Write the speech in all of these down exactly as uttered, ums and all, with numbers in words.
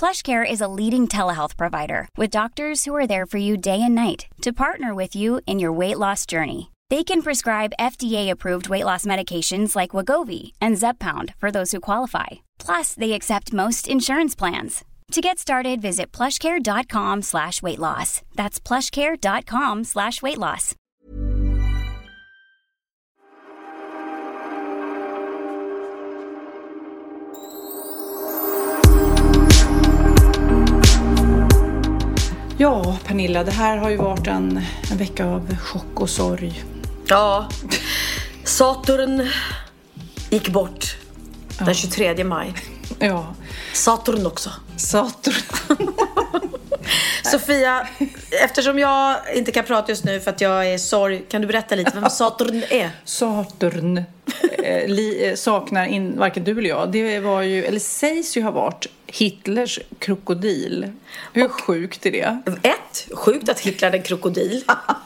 PlushCare is a leading telehealth provider with doctors who are there for you day and night to partner with you in your weight loss journey. They can prescribe F D A-approved weight loss medications like Wegovy and Zepbound for those who qualify. Plus, they accept most insurance plans. To get started, visit plushcare.com slash weight loss. That's plushcare.com slash weight loss. Ja, Pernilla, det här har ju varit en, en vecka av chock och sorg. Ja, Saturn gick bort ja. den tjugotredje maj. Ja. Saturn också. Saturn. Sofia, eftersom jag inte kan prata just nu för att jag är sorg, kan du berätta lite vem Saturn är? Saturn eh, li, eh, saknar in, varken du eller jag. Det var ju, eller sägs ju ha varit, Hitlers krokodil. Hur och, sjukt är det? Ett, sjukt att Hitler är en krokodil.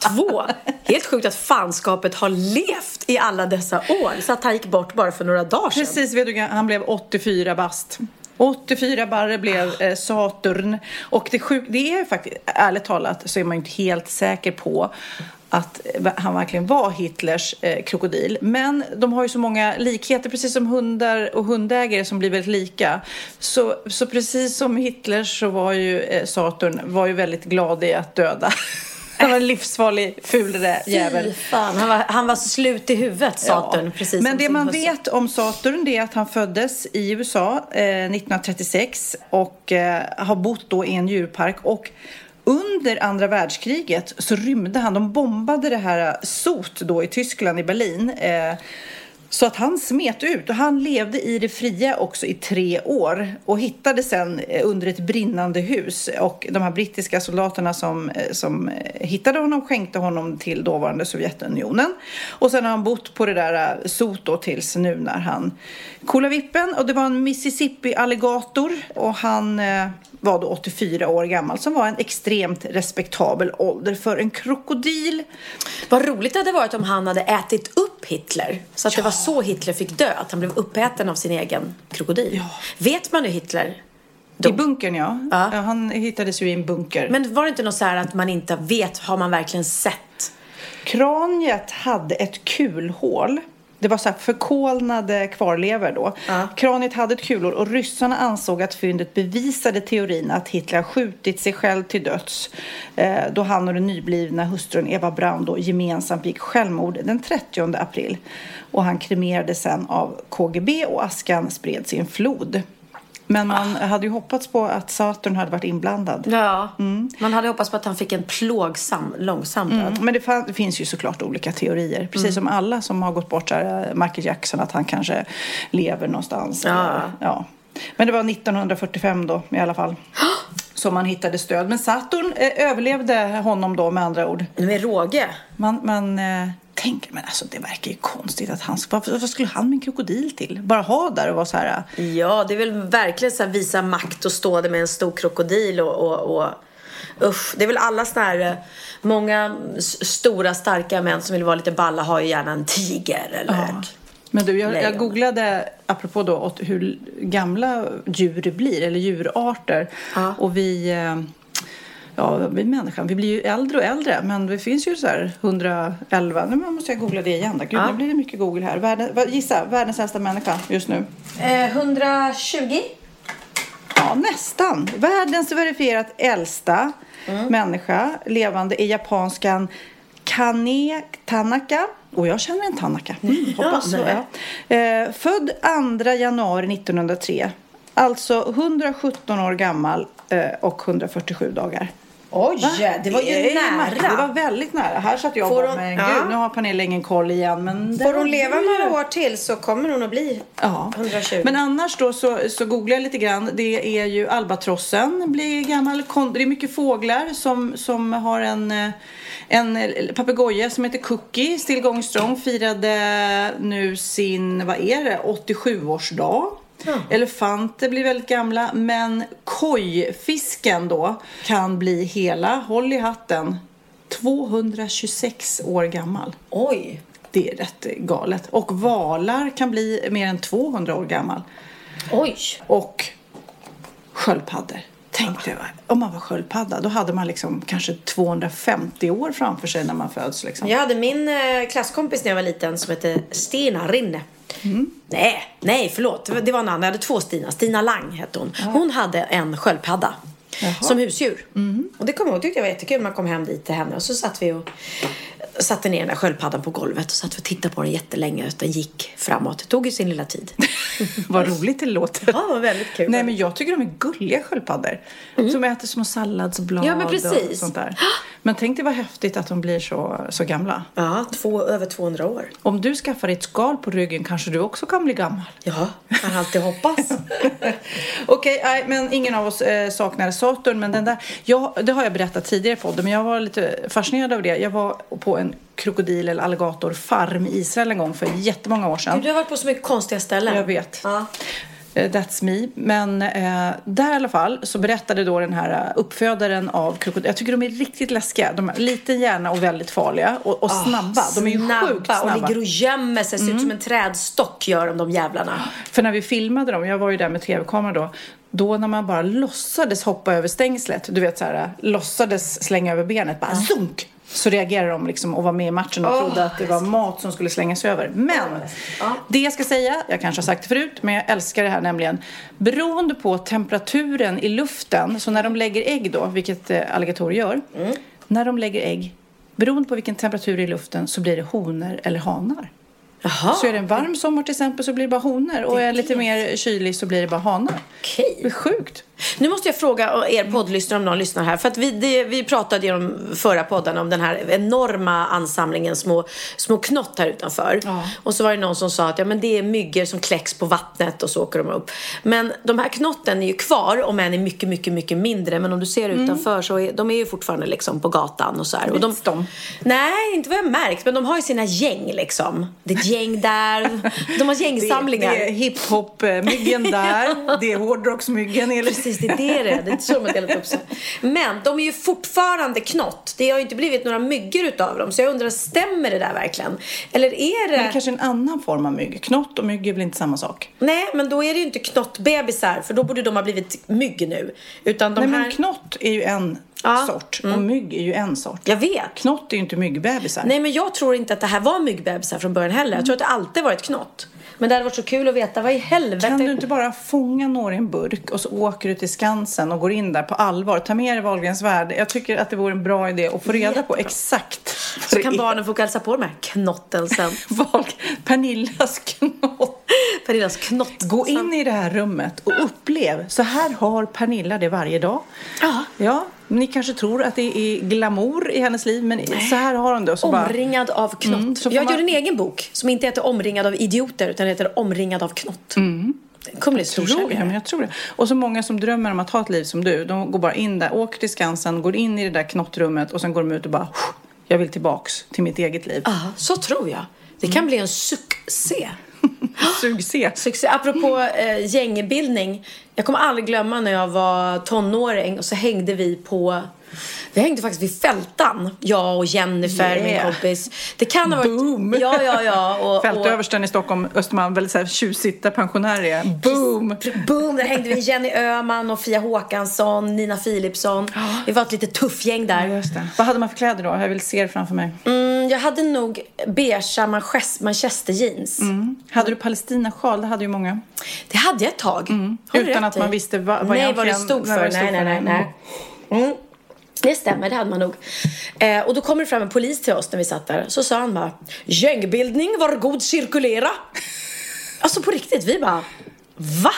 Två, helt sjukt att fanskapet har levt i alla dessa år så att han gick bort bara för några dagar sedan. Precis, vet du, han blev åttiofyra bast. åttiofyra barre blev eh, Saturn. Och det, sjuk, det är faktiskt, ärligt talat, så är man ju inte helt säker på att han verkligen var Hitlers eh, krokodil. Men de har ju så många likheter, precis som hundar och hundägare som blir väldigt lika. Så, så precis som Hitler så var ju eh, Saturn var ju väldigt glad i att döda. Han var en livsfarlig, ful där jävel. Fan, han, var, han var slut i huvudet, Saturn. Ja. Precis. Men det man vet om Saturn det är att han föddes i U S A eh, nittonhundratrettiosex och eh, har bott då i en djurpark. Och under andra världskriget så rymde han, de bombade det här sot då i Tyskland, i Berlin. Eh, Så att han smet ut och han levde i det fria också i tre år. Och hittades sen under ett brinnande hus. Och de här brittiska soldaterna som, som hittade honom skänkte honom till dåvarande Sovjetunionen. Och sen har han bott på det där sot då tills nu när han kollade vippen. Och det var en Mississippi-alligator. Och han var då åttiofyra år gammal, som var en extremt respektabel ålder för en krokodil. Vad roligt det hade varit om han hade ätit upp Hitler. Så att ja. det var så Hitler fick dö, att han blev uppäten av sin egen krokodil. Ja. Vet man hur Hitler dog? I bunkern, ja. ja. Han hittades ju i en bunker. Men var det inte något så här att man inte vet, har man verkligen sett? Kraniet hade ett kulhål. Det var så här förkolnade kvarlever då. Ja. Kraniet hade ett kulor och ryssarna ansåg att fyndet bevisade teorin att Hitler skjutit sig själv till döds. Eh, då han och den nyblivna hustrun Eva Braun då gemensamt gick självmord den trettionde april. Och han kremerades sen av K G B och askan spreds i en flod. Men man ah. hade ju hoppats på att Saturn hade varit inblandad. Ja, mm. man hade hoppats på att han fick en plågsam, långsam död. Mm. Men det, fann, det finns ju såklart olika teorier. Precis mm. som alla som har gått bort där, Michael Jackson, att han kanske lever någonstans. Ja. Eller, ja. Men det var nittonhundrafyrtiofem då i alla fall. Som man hittade stöd. Men Saturn eh, överlevde honom då med andra ord. Med råge. Man... man eh, tänker, men alltså det verkar ju konstigt att han, vad skulle han med en krokodil till? Bara ha där och vara så här. Ja, det är väl verkligen så här visa makt och stå där med en stor krokodil och, och, och usch, det är väl alla såna här, många stora starka män som vill vara lite balla har ju gärna en tiger eller ja. Men du, jag, jag googlade apropå då åt hur gamla djur blir eller djurarter ja. och vi Ja, vi människan. Vi blir ju äldre och äldre. Men det finns ju så här hundraelva. Nu måste jag googla det igen. Gud, ja. nu blir det mycket Google här. Världen, gissa, världens äldsta människa just nu. Eh, hundratjugo? Ja, nästan. Världens verifierat äldsta mm. människa levande är japanskan Kane Tanaka. Och jag känner en Tanaka. Mm, hoppas ja, så. Ja. Eh, född andra januari nittonhundratre. Alltså hundrasjutton år gammal och hundrafyrtiosju dagar. Oj, det var ju det nära. Ju det var väldigt nära. Här satt jag bara, hon, men gud, ja. Nu har Pernilla ingen koll igen. Men får hon leva några år till så kommer hon att bli ja. etthundratjugo. Men annars då så, så googlar jag lite grann. Det är ju albatrossen blir gammal. Det är mycket fåglar som, som har en, en papegoja som heter Cookie. Still going strong, firade nu sin, vad är det, åttiosju-årsdag. Mm. Elefanter blir väldigt gamla, men kojfisken då kan bli hela, håll i hatten, tvåhundratjugosex år gammal. Oj! Det är rätt galet. Och valar kan bli mer än tvåhundra år gammal. Oj! Och sköldpaddor. Tänk dig, om man var sköldpadda, då hade man liksom kanske tvåhundrafemtio år framför sig när man föds. Liksom. Jag hade min klasskompis när jag var liten som hette Stina Rinne. Mm. Nej, nej förlåt. Det var en annan. Jag hade två Stina. Stina Lang hette hon. Ja. Hon hade en sköldpadda. Jaha. Som husdjur. Mm. Och det kom jag och tyckte jag var jättekul. Man kom hem dit till henne och så satt vi och satte ner den där sköldpaddan på golvet och satt och tittade på den jättelänge. Den gick framåt. Det tog ju sin lilla tid. Vad roligt det låter. Ja, det var väldigt kul. Nej, men jag tycker de är gulliga sköldpaddor. Mm. Som äter små salladsblad ja, men precis. Och sånt där. Men tänk dig vad häftigt att de blir så, så gamla. Ja, två, över tvåhundra år. Om du skaffar ett skal på ryggen kanske du också kan bli gammal. Ja, man alltid hoppas. Okej, okay, men ingen av oss eh, saknar Saturn. Men den där, jag, det har jag berättat tidigare på podden, men jag var lite fascinerad av det. Jag var på en krokodil- eller alligatorfarm i Israel en gång för jättemånga år sedan. Du har varit på så mycket konstiga ställen. Jag vet. Ja. That's me. Men eh, där i alla fall så berättade då den här uppfödaren av krokodil. Jag tycker de är riktigt läskiga. De är liten hjärna och väldigt farliga. Och, och oh, snabba. De är ju snabba, sjukt snabba. Och ligger och gömmer sig. Ser mm. ut som en trädstock gör de, de jävlarna. För när vi filmade dem, jag var ju där med tv-kamera då. Då när man bara låtsades hoppa över stängslet. Du vet så här, låtsades slänga över benet. Bara mm. sunk. Så reagerade de liksom och var med i matchen och oh, trodde att det var mat som skulle slängas över. Men oh. det jag ska säga, jag kanske har sagt det förut, men jag älskar det här nämligen. Beroende på temperaturen i luften, så när de lägger ägg då, vilket alligatorer gör. Mm. När de lägger ägg, beroende på vilken temperatur i luften så blir det honor eller hanar. Aha. Så är det en varm sommar till exempel så blir det bara honor. Och är lite mer kylig så blir det bara hanar. Okej. Det är sjukt. Nu måste jag fråga er poddlyssnare om någon lyssnar här. För att vi, det, vi pratade ju om förra podden om den här enorma ansamlingen små, små knott här utanför. Ja. Och så var det någon som sa att ja, men det är myggor som kläcks på vattnet och så åker de upp. Men de här knotten är ju kvar om än är mycket, mycket, mycket mindre. Men om du ser utanför mm. så är de är ju fortfarande liksom på gatan och så här. Och de, de? Nej, inte vad jag märkt. Men de har ju sina gäng liksom. Det är gäng där. De har gängsamlingar. Det, det är hiphop-myggen där. Det är hårdrocksmyggen eller precis. Det är det, det är inte så man delat upp sig. Men de är ju fortfarande knott. Det har ju inte blivit några myggor utav dem. Så jag undrar, stämmer det där verkligen? Eller är det... Men det är kanske en annan form av mygg. Knott och mygg är väl inte samma sak? Nej, men då är det ju inte knottbebisar. För då borde de ha blivit mygg nu. Utan de Nej, här... men knott är ju en... Ja. Sort. Mm. Och mygg är ju en sort. Jag vet. Knott är ju inte myggbebisar. Nej, men jag tror inte att det här var myggbebisar från början heller. Jag tror att det alltid varit knott. Men det hade varit så kul att veta, vad i helvete. Kan du inte bara fånga några i en burk och så åker du till Skansen och går in där på allvar. Ta med dig Wahlgrens värld. Jag tycker att det vore en bra idé att få reda Jättebra. På exakt. Så kan barnen få hälsa på de här knotten sen. Pernillas knott. Pernillas knott. Gå in i det här rummet och upplev. Så här har Pernilla det varje dag. Aha. Ja. Ni kanske tror att det är glamour i hennes liv, men nej. Så här har hon det. Och så omringad bara... av knott. Mm, jag man... gör en egen bok som inte heter Omringad av idioter, utan heter Omringad av knott. Mm. Kommer det jag, tror, ja, jag tror det. Och så många som drömmer om att ha ett liv som du, de går bara in där, åker till Skansen, går in i det där knottrummet och sen går de ut och bara, jag vill tillbaks till mitt eget liv. Ja, så tror jag. Det kan mm. bli en succé. Succé. Succé. Apropå eh, gängbildning. Jag kommer aldrig glömma när jag var tonåring. Och så hängde vi på... Vi hängde faktiskt vid Fältan. Jag och Jennifer, yeah. min kompis. Det kan ha varit... Boom! Ja, ja, ja. Och, Fältöversten och... i Stockholm, Östermalm. Väldigt så här tjusigt pensionärer. Boom! Boom! Där hängde vi Jenny Öhman och Fia Håkansson, Nina Philipsson. Vi var ett lite tuff gäng där. Ja, just det. Vad hade man för kläder då? Jag vill se det framför mig. Mm, jag hade nog beige Manchester jeans. Mm. Hade du Palestina sjal? Det hade ju många. Det hade jag ett tag. Mm. Utan att man visste vad, vad, nej, vad det stod för. Nej, nej, nej, nej. Mm. Det stämmer, det hade man nog. Eh, och då kommer det fram en polis till oss när vi satt där. Så sa han bara, gängbildning, var god cirkulera. Alltså på riktigt, vi bara, va?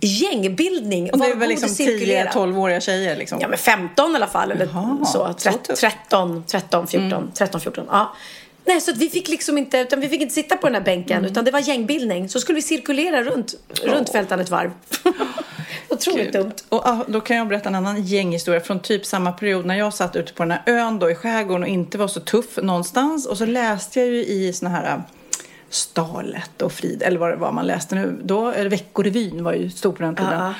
gängbildning. Och det var liksom tio-tolv-åriga tjejer liksom. Ja, men femton i alla fall eller Jaha, så tretton, tretton, fjorton, mm. tretton, fjorton. Ja. Nej, så att vi fick liksom inte utan vi fick inte sitta på den här bänken mm. utan det var gängbildning, så skulle vi cirkulera runt oh. runt fältan ett varv. Otroligt dumt. Och då kan jag berätta en annan gänghistoria från typ samma period när jag satt ute på den här ön då i skärgården och inte var så tuff någonstans, och så läste jag ju i såna här Stalet och Frida eller vad det var man läste nu då, eller Veckorevyn var ju stor på den tiden. Uh-huh.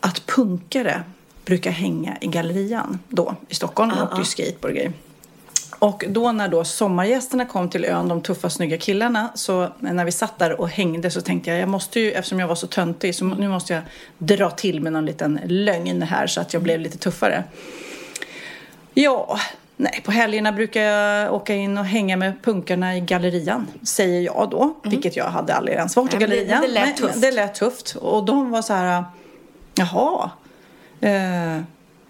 Att punkare brukar hänga i gallerian då i Stockholm uh-huh. och det är skateboardgrej. Och då när då sommargästerna kom till ön, de tuffa snygga killarna, så när vi satt där och hängde så tänkte jag, jag måste ju, eftersom jag var så töntig så nu måste jag dra till med någon liten lögn här så att jag blev lite tuffare. Ja, nej, på helgerna brukar jag åka in och hänga med punkarna i gallerian, säger jag då, mm. vilket jag hade aldrig ens varit i gallerian. Det, det, lät nej, tufft. Det lät tufft. Och de var så här, jaha, eh,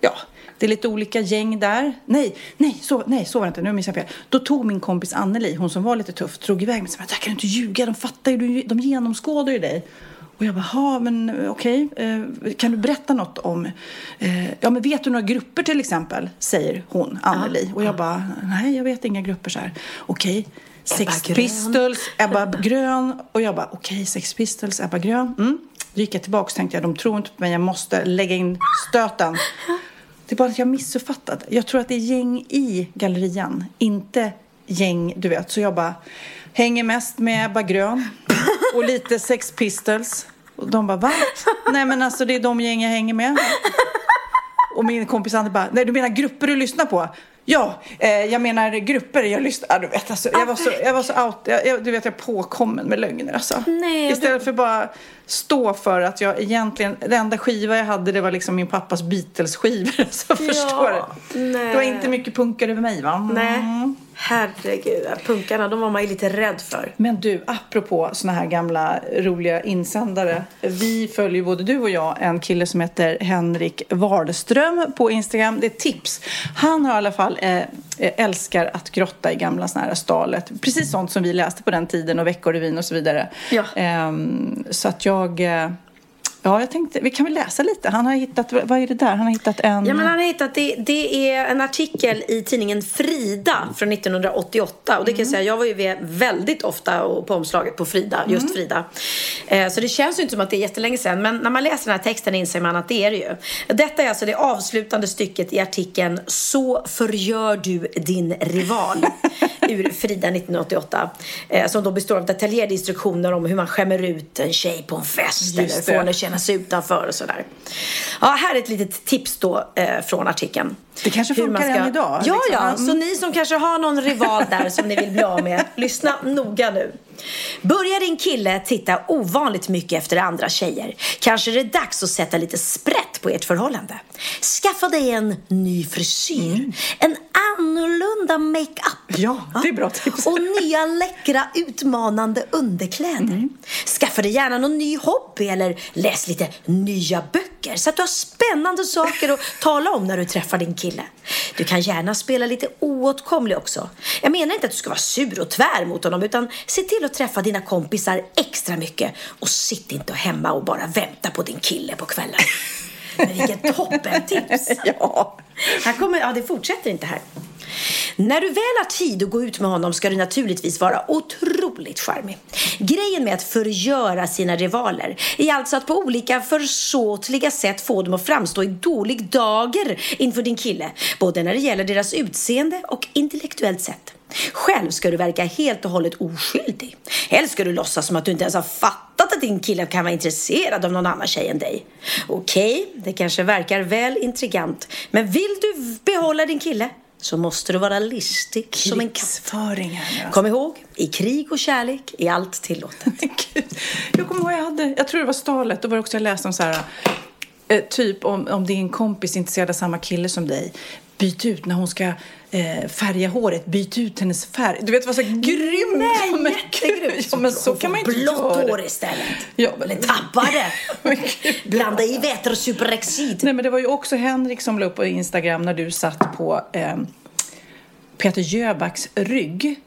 ja. Det är lite olika gäng där. Nej, nej, så, nej, så var det inte. Nu minns jag fel. Då tog min kompis Anneli, hon som var lite tuff, drog iväg mig. Så där kan du inte ljuga, de fattar ju, de genomskådar ju dig. Och jag bara, ja men okej. Okay. Kan du berätta något om... Ja men vet du några grupper till exempel, säger hon, Anneli. Ja. Och jag bara, nej jag vet inga grupper så här. Okej. Okay. Sex Pistols, Ebba Grön. Och jag bara, okej, okay, Sex Pistols, Ebba Grön. Mm. Då gick jag tillbaka, tänkte jag, de tror inte på mig, jag måste lägga in stöten. Det är bara att jag missuppfattat. Jag tror att det är gäng i gallerian. Inte gäng, du vet. Så jag bara hänger mest med Ebba Grön. Och lite Sex Pistols. Och de bara, va? Nej men alltså det är de gäng jag hänger med. Och min kompis Anne bara, nej du menar grupper du lyssnar på? Ja, eh, jag menar grupper jag lyssnar. Du vet alltså, jag var så, jag var så out. Jag, jag, du vet jag påkommen med lögner alltså. Nej, istället du... för bara stå för att jag egentligen, det enda skiva jag hade det var liksom min pappas Beatles skivor. Så alltså, ja, förstår du? Nej. Det var inte mycket punkar över mig va? Mm. Nej, herregud. Punkarna, de var man ju lite rädd för. Men du, apropå såna här gamla roliga insändare. Vi följer både du och jag en kille som heter Henrik Vardström på Instagram. Det är tips. Han har i alla fall eh, älskar att grotta i gamla såna här Stalet. Precis sånt som vi läste på den tiden och Veckorevyn och så vidare. Ja. Eh, så att jag Jag, ja, jag tänkte, vi kan väl läsa lite. Han har hittat, vad är det där? Han har hittat en... Ja, men han har hittat, det, det är en artikel i tidningen Frida från nittonhundraåttioåtta. Och det kan jag säga, jag var ju väldigt ofta på omslaget på Frida, just mm. Frida. Eh, så det känns ju inte som att det är jättelänge sedan. Men när man läser den här texten inser man att det är det ju. Detta är alltså det avslutande stycket i artikeln Så förgör du din rival. Ur Frida nittonhundraåttioåtta. Eh, som då består av detaljerade instruktioner om hur man skämmer ut en tjej på en fest. Just eller får henne känna sig utanför och sådär. Ja, här är ett litet tips då eh, från artikeln. Det kanske hur funkar ska... än idag. Ja, liksom. ja. Så ni som kanske har någon rival där som ni vill bli av med. Lyssna noga nu. Börjar din kille titta ovanligt mycket efter andra tjejer? Kanske är det dags att sätta lite sprätt på ert förhållande. Skaffa dig en ny frisyr. Mm. En annorlunda make-up. Ja, det är bra tips. Och nya läckra utmanande underkläder. Mm. Skaffa dig gärna någon ny hobby eller läs lite nya böcker. Så att du har spännande saker att tala om när du träffar din kille. Du kan gärna spela lite oåtkomlig också. Jag menar inte att du ska vara sur och tvär mot honom, utan se till att träffa dina kompisar extra mycket. Och sitt inte hemma och bara vänta på din kille på kvällen. Men vilket toppen tips. Ja. Här kommer, ja, det fortsätter inte här. När du väl har tid att gå ut med honom ska du naturligtvis vara otroligt charmig. Grejen med att förgöra sina rivaler är alltså att på olika försåtliga sätt få dem att framstå i dålig dager inför din kille, både när det gäller deras utseende och intellektuellt sätt. Själv ska du verka helt och hållet oskyldig. Helst ska du låtsas som att du inte ens har fattat att din kille kan vara intresserad av någon annan tjej än dig. Okej, det kanske verkar väl intrigant, men vill du behålla din kille så måste du vara listig som en katt. Kom ihåg, i krig och kärlek är allt tillåtet. Jag kommer ihåg jag hade, jag tror det var Stalet, då var det också jag läste om så här eh, typ om, om din kompis är intresserad av samma kille som dig, byt ut när hon ska eh, färga håret, byt ut hennes färg. Du vet vad så grymt. Nej, men jättegrymt. Ja, men så kan man inte blått hår istället. Ja, men... Eller tappa det. Blanda i väter och superexit. Nej, men det var ju också Henrik som la upp på Instagram när du satt på eh, Peter Jöbacks rygg.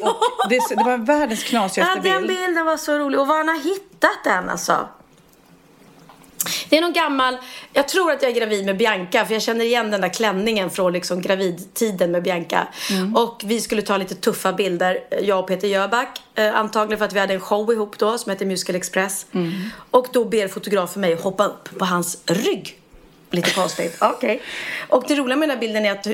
Ja. Det, det var världens knasigaste bild. Ja, den bilden var så rolig. Och vad han har hittat den alltså. Det är någon gammal, jag tror att jag är gravid med Bianca, för jag känner igen den där klänningen från liksom gravidtiden med Bianca. Mm. Och vi skulle ta lite tuffa bilder, jag och Peter Jöback, eh, antagligen för att vi hade en show ihop då som heter Musical Express. Mm. Och då ber fotografen mig hoppa upp på hans rygg. Lite konstigt. Okej. Och det roliga med den här bilden är att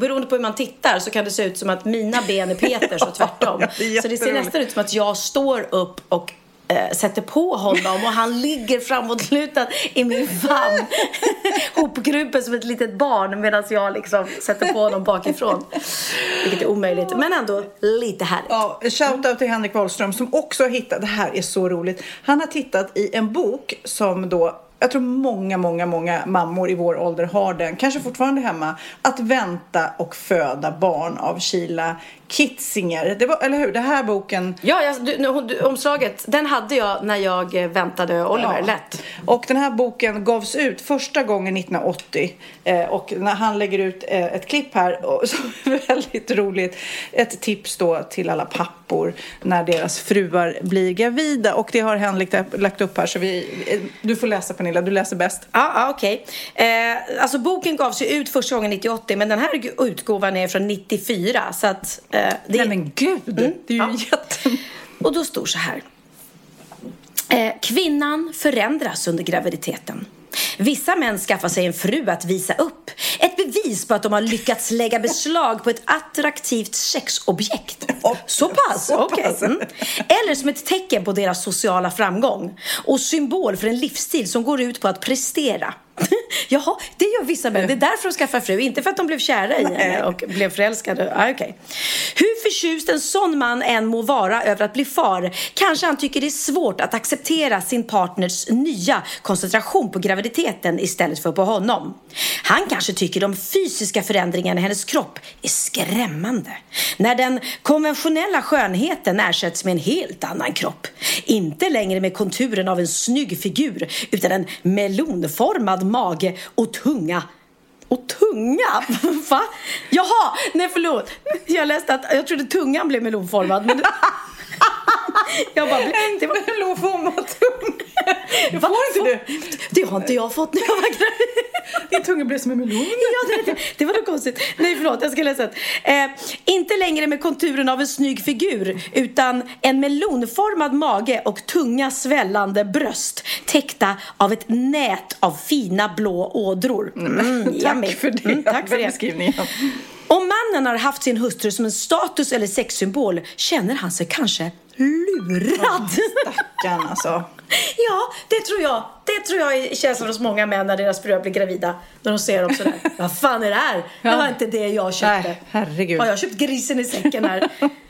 beroende på hur man tittar så kan det se ut som att mina ben är Peters och tvärtom. Ja, det är så det ser nästan ut som att jag står upp och äh, sätter på honom och han ligger framåtlutad i min famn hopgrupen som ett litet barn medan jag liksom sätter på honom bakifrån. Vilket är omöjligt, men ändå lite härligt. Ja, shoutout till Henrik Vardström som också har hittat, det här är så roligt, han har tittat i en bok som då, jag tror många, många, många mammor i vår ålder har den. Kanske fortfarande hemma. Att vänta och föda barn av Sheila Kitzinger. Det var, eller hur? Det här boken... Ja, jag, du, du, omslaget. Den hade jag när jag väntade Oliver. Ja. Lätt. Och den här boken gavs ut första gången nittonhundraåttio. Eh, och när han lägger ut eh, ett klipp här. Och, så väldigt roligt. Ett tips då till alla pappor. När deras fruar blir gravida. Och det har Henrik lagt upp här. Så vi, eh, du får läsa på. Du läser bäst. Ja, ah, ah, okej. Okay. Eh, alltså boken gavs ju ut första gången nittonhundraåttio. Men den här utgåvan är från nittiofyra. Så att, eh, det nej är... men gud, mm, det är ju ja. jätten. Och då står så här. Eh, kvinnan förändras under graviditeten. Vissa män skaffar sig en fru att visa upp. Ett bevis på att de har lyckats lägga beslag på ett attraktivt sexobjekt. Så pass, okej. Okay. Mm. Eller som ett tecken på deras sociala framgång. Och symbol för en livsstil som går ut på att prestera. Jaha, det gör vissa män. Det är därför de skaffar fru. Inte för att de blev kära i henne och blev förälskade. Ah, okay. Hur förtjust en sån man än må vara över att bli far, kanske han tycker det är svårt att acceptera sin partners nya koncentration på graviditeten istället för på honom. Han kanske tycker de fysiska förändringarna i hennes kropp är skrämmande. När den konventionella skönheten ersätts med en helt annan kropp. Inte längre med konturen av en snygg figur utan en melonformad mage och tunga. Och tunga? Va? Jaha, nej förlåt. Jag läste att jag trodde tungan blev melonformad. Men... jag bara, det var melonformad tunga. Det får inte du. Det har inte jag fått när jag var gravid. Din tunga blev som en melon. Ja, det, det var nog konstigt. Nej förlåt, jag ska läsa det. Eh, inte längre med konturen av en snygg figur utan en melonformad mage och tunga svällande bröst täckta av ett nät av fina blå ådror. Mm, tack för det. Mm, tack för beskrivningen. Om mannen har haft sin hustru som en status eller sexsymbol känner han sig kanske lurad. Oh, stackarn alltså. Ja, det tror jag. Det tror jag känns som hos många män när deras bröder blir gravida. När de ser dem sådär. Vad fan är det här? Ja. Det var inte det jag köpte. Nej, herregud. Ja, jag har köpt grisen i säcken här.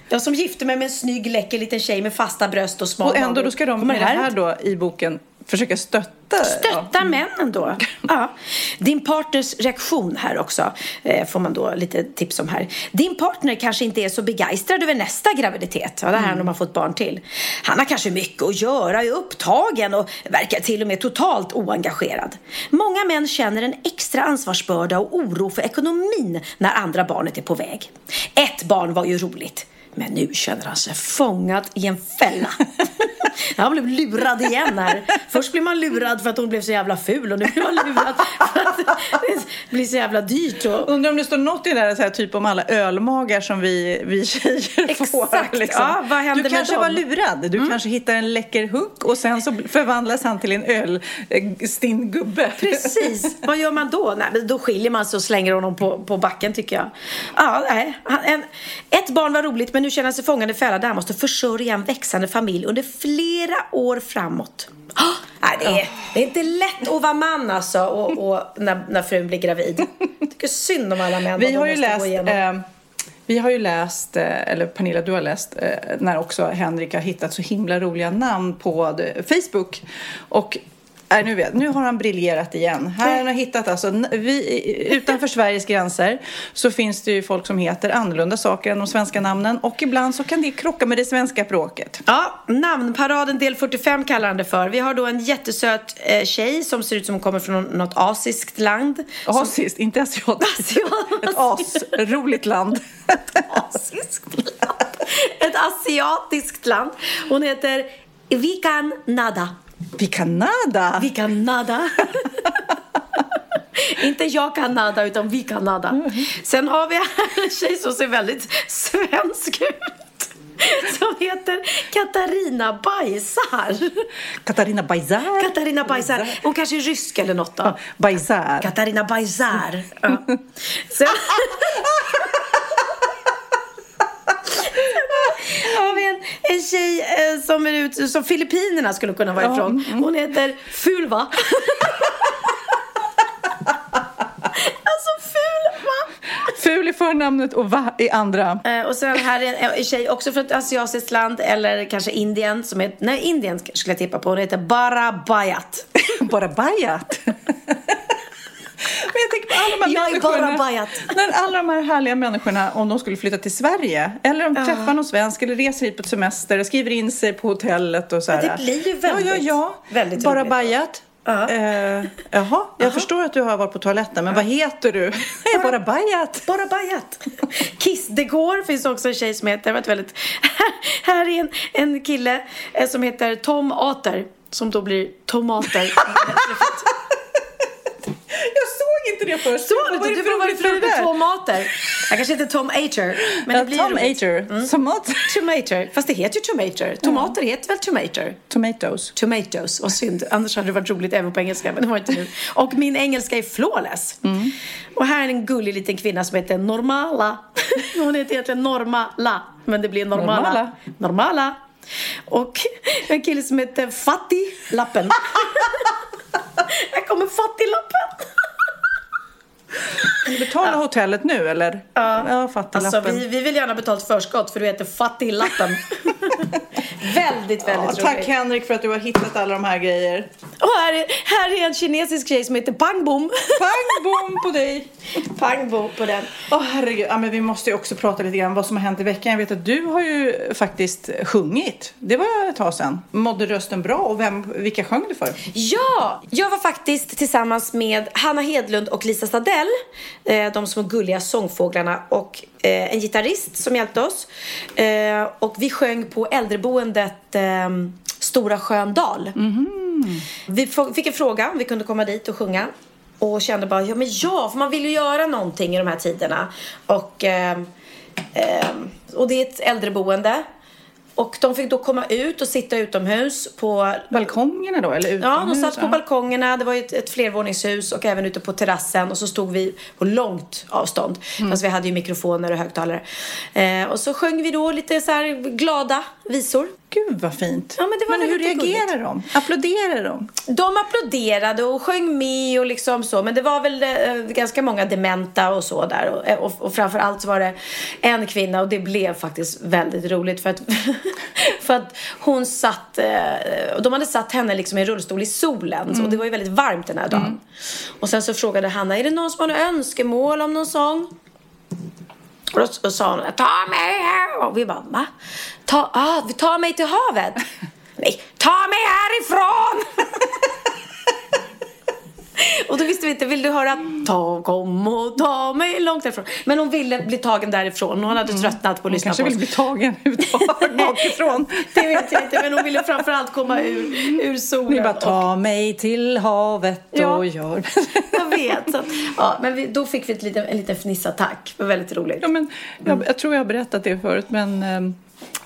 Jag som gifte mig med en snygg, läcker liten tjej med fasta bröst och smal. Och ändå då ska de med det här då i boken försöka stötta. Stötta ja. männen då. Ja. Din partners reaktion här också. Eh, får man då lite tips om här. Din partner kanske inte är så begeistrad över nästa graviditet. Ja, det här mm. de har fått barn till. Han har kanske mycket att göra, är upptagen och verkar till och med totalt oengagerad. Många män känner en extra ansvarsbörda och oro för ekonomin när andra barnet är på väg. Ett barn var ju roligt. Men nu känner han sig fångad i en fälla. Han blev lurad igen här. Först blev man lurad för att hon blev så jävla ful. Och nu blev man lurad för att det blir så jävla dyrt. Och... undrar om det står något i det här, så här typ om alla ölmagar som vi, vi tjejer får. Exakt, liksom. Ja, vad händer du med kanske dem? Var lurad. Du mm. kanske hittar en läcker hook. Och sen så förvandlas han till en ölstinggubbe. Precis, vad gör man då? Nej, då skiljer man sig och slänger honom på, på backen tycker jag. Ja, nej. Han, en, ett barn var roligt men nu känner han sig fångande fälla där han måste försörja en växande familj under flera år framåt. Oh, nej, det, är, det är inte lätt att vara man alltså och, och när, när frun blir gravid. Jag tycker synd om alla män. Vi har ju läst... Vi har ju läst, eller Pernilla du har läst, när också Henrik har hittat så himla roliga namn på Facebook. Och nej, nu, vet, nu har han briljerat igen. Här han har hittat alltså, vi, utanför Sveriges gränser så finns det ju folk som heter annorlunda saker än de svenska namnen. Och ibland så kan det krocka med det svenska språket. Ja, namnparaden del fyrtiofem kallar han det för. Vi har då en jättesöt eh, tjej som ser ut som hon kommer från något asiskt land. Asiskt, som... inte asiatiskt. Asiatiskt. Ett asroligt land. Ett asiskt land. Ett asiatiskt land. Hon heter Vikan Nada. Vi kan nada. Vi kan nada. Inte jag kan nada, utan vi kan nada. Mm. Sen har vi här en tjej som ser väldigt svensk ut. Som heter Katarina Bajsar. Katarina Bajsar? Katarina Bajsar. Hon kanske är rysk eller något då. Ja, Bajsar. Katarina Bajsar. Ja. Sen... har vi en, en tjej eh, som är ut som Filippinerna skulle kunna vara ifrån. Hon heter Fulva. Alltså Fulva. Ful i förnamnet och va i andra. Eh, och sen här är en tjej också från ett asiatiskt land eller kanske Indien som är nej Indien skulle jag tippa på. Hon heter Barabayat. Barabayat. Men jag tänker på alla de här jag människorna. När alla de här härliga människorna, om de skulle flytta till Sverige. Eller om de träffar uh. någon svensk eller reser hit på ett semester och skriver in sig på hotellet. Och så här. Det blir ju väldigt, ja, ja, ja. väldigt bara bajat. Uh-huh. Uh, jaha, jag uh-huh. förstår att du har varit på toaletten. Men uh-huh. vad heter du? Bara, bara bajat. Bara bajat. Kiss de går. Finns också en tjej som heter vet, väldigt. Här är en, en kille som heter Tom Ater. Som då blir tomater. Jag såg inte det först. Såg du inte? Du var ju från två tomater. Jag kanske inte Tom Ater. Men det blir Tom Ater. Mm. Tomater. Fast det heter ju tomater. Tomater mm. heter väl tomater? Tomatoes. Tomatoes. Och synd. Annars hade det varit roligt även på engelska. Men det var inte nu. Och min engelska är flawless. Mm. Och här är en gullig liten kvinna som heter Normala. Hon heter egentligen Normala. Men det blir Normala. Normala. Normala. Och en kille som heter Fattig Lappen. Jag kommer fattiglappen. Vi betalar ja. hotellet nu, eller? Ja, ja fattiglappen. Alltså, vi, vi vill gärna betala ett förskott, för du heter fattiglappen. Väldigt, väldigt ja, roligt. Tack Henrik för att du har hittat alla de här grejer. Och här är, här är en kinesisk grej som heter Pangbom. Pangbom på dig. Pangbom på den. Åh oh, herregud, ja, men vi måste ju också prata lite grann vad som har hänt i veckan. Jag vet att du har ju faktiskt sjungit. Det var ett tag sedan. Mådde rösten bra och vem, vilka sjöng du för? Ja, jag var faktiskt tillsammans med Hanna Hedlund och Lisa Stadell. De små gulliga sångfåglarna och en gitarrist som hjälpte oss. Och vi sjöng på äldreboendet Stora Sköndal. Mm-hmm. Vi fick en fråga om vi kunde komma dit och sjunga. Och kände bara, ja men ja, för man vill ju göra någonting i de här tiderna. Och, och det är ett äldreboende. Och de fick då komma ut och sitta utomhus på... balkongerna då? Eller utomhus? Ja, de satt på balkongerna. Det var ju ett, ett flervåningshus och även ute på terrassen. Och så stod vi på långt avstånd. Mm. Fast vi hade ju mikrofoner och högtalare. Eh, och så sjöng vi då lite så här glada visor. Gud vad fint. Ja, men det var men hur reagerar gulligt. De? Applåderar de? De applåderade och sjöng med och liksom så. Men det var väl eh, ganska många dementa och så där. Och, och, och framförallt så var det en kvinna. Och det blev faktiskt väldigt roligt för att... för att hon satt och de hade satt henne liksom i rullstol i solen mm. och det var ju väldigt varmt den här dagen mm. och sen så frågade Hanna, är det någon som har önskemål om någon sång? Och då och sa hon, ta mig här, och vi bara, va? Ta, ah, vi tar mig till havet. Nej, ta mig härifrån. Och då visste vi inte, vill du höra ta, kom och ta mig långt därifrån. Men hon ville bli tagen därifrån. Hon hade tröttnat på att lyssna på oss. Hon kanske ville bli tagen utan bakifrån. Det vet jag inte, men hon ville framförallt komma ur, ur solen. Ni bara, ta och... mig till havet och ja. Gör jag vet så att, ja, men vi, då fick vi ett liten, en liten fnissattack. Det var väldigt roligt ja, men, jag, jag tror jag har berättat det förut, men... Um...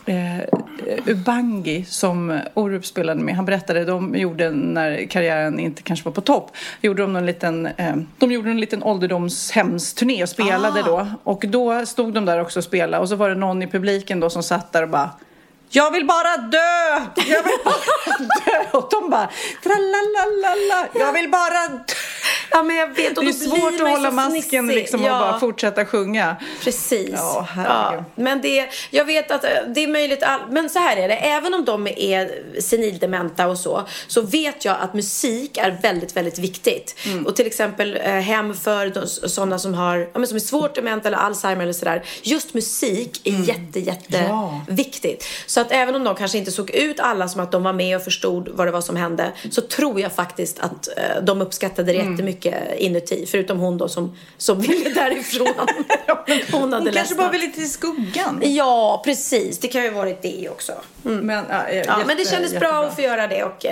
Uh, Ubangi som Orup spelade med, han berättade de gjorde när karriären inte kanske var på topp, gjorde de någon liten uh, de gjorde en liten ålderdomshemsturné och spelade ah. då, och då stod de där också och spelade, och så var det någon i publiken då som satt där och bara, jag vill bara dö, jag vill bara dö, och de bara tralalala, jag vill bara dö. Ja, men jag vet, och det är svårt att hålla masken liksom, ja. Och bara fortsätta sjunga. Precis. Ja, ja. Men det, jag vet att det är möjligt. All... Men så här är det. Även om de är senildementa och så. Så vet jag att musik är väldigt, väldigt viktigt. Mm. Och till exempel eh, hem för sådana som har ja, men som är svårt dementa eller Alzheimer eller sådär. Just musik är mm. jätte, jätte ja. viktigt. Så att även om de kanske inte såg ut alla som att de var med och förstod vad det var som hände. Så tror jag faktiskt att eh, de uppskattade det mm. jättemycket. mycket inuti. Förutom hon då som, som ville därifrån. Hon, hade hon kanske bara ville till skuggan. Ja, precis. Det kan ju ha varit det också. Mm. Men, ja, ja, jätte, men det kändes jättebra. Bra att få göra det. Och,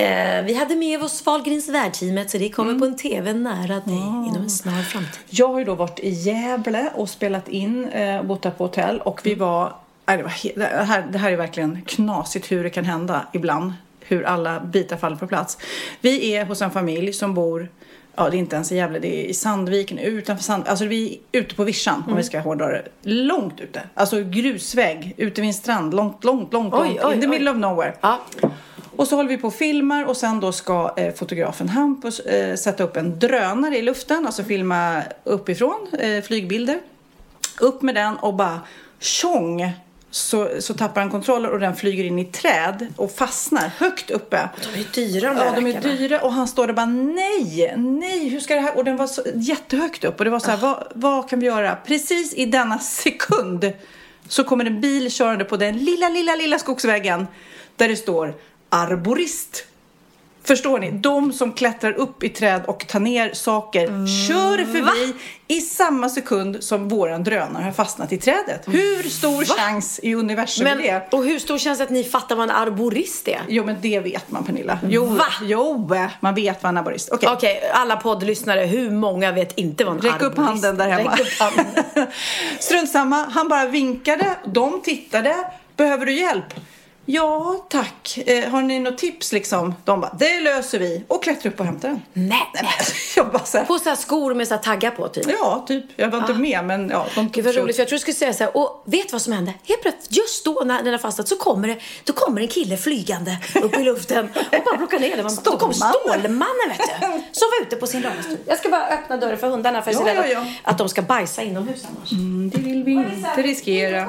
eh, vi hade med oss Wahlgrens värdteamet. Så det kommer mm. på en tv nära dig oh. inom en snar framtid. Jag har ju då varit i Gävle och spelat in eh, borta på hotell. Och vi var... Det här, det här är verkligen knasigt hur det kan hända ibland. Hur alla bitar faller på plats. Vi är hos en familj som bor... Ja, det är inte ens i Gävle. Det är i Sandviken, utanför Sandviken. Alltså vi är ute på vischan, mm. om vi ska hårdra det. Långt ute. Alltså grusväg, ute vid en strand. Långt, långt, långt. Oj, långt. Oj, in the middle oj. Of nowhere. Ja. Och så håller vi på och filmar. Och sen då ska eh, fotografen Hampus eh, sätta upp en drönare i luften. Alltså filma uppifrån, eh, flygbilder. Upp med den och bara... Tjong! Så, så tappar han kontroller och den flyger in i träd och fastnar högt uppe. De är dyra. Ja, de är dyra och han står där bara nej, nej, hur ska det här? Och den var så, jättehögt upp och det var så här, oh. vad, vad kan vi göra? Precis i denna sekund så kommer en bil körande på den lilla, lilla, lilla skogsvägen där det står arborist. Förstår ni? De som klättrar upp i träd och tar ner saker mm. kör förbi Va? I samma sekund som våran drönare har fastnat i trädet. Hur stor Va? Chans i universum men, är det? Och hur stor chans att ni fattar vad en arborist är? Jo, men det vet man, Pernilla. Jo, Va? Jo man vet vad en arborist är. Okej, okay. okay, alla poddlyssnare, hur många vet inte vad en Räck arborist är? Räck upp handen där hemma. Räck upp handen. Strunt samma, han bara vinkade, de tittade. Behöver du hjälp? Ja, tack. Eh, har ni något tips liksom? De bara, det löser vi. Och klättrar upp och hämtar den. Nej, nej. Jag bara så här... På så här skor med så här taggar på typ. Ja, typ. Jag var ah. inte med, men ja. De Gud vad roligt, för jag tror jag skulle säga så här. Och vet vad som hände? Helt plötsligt, just då när den har fastnat så kommer det, då kommer en kille flygande upp i luften. Och bara plockar ner den. Man, då kommer Stålmannen, vet du. Som var ute på sin rörelse. Jag ska bara öppna dörren för hundarna för att ja, ja, ja. Att de ska bajsa inomhus annars. Mm, det vill vi inte riskera.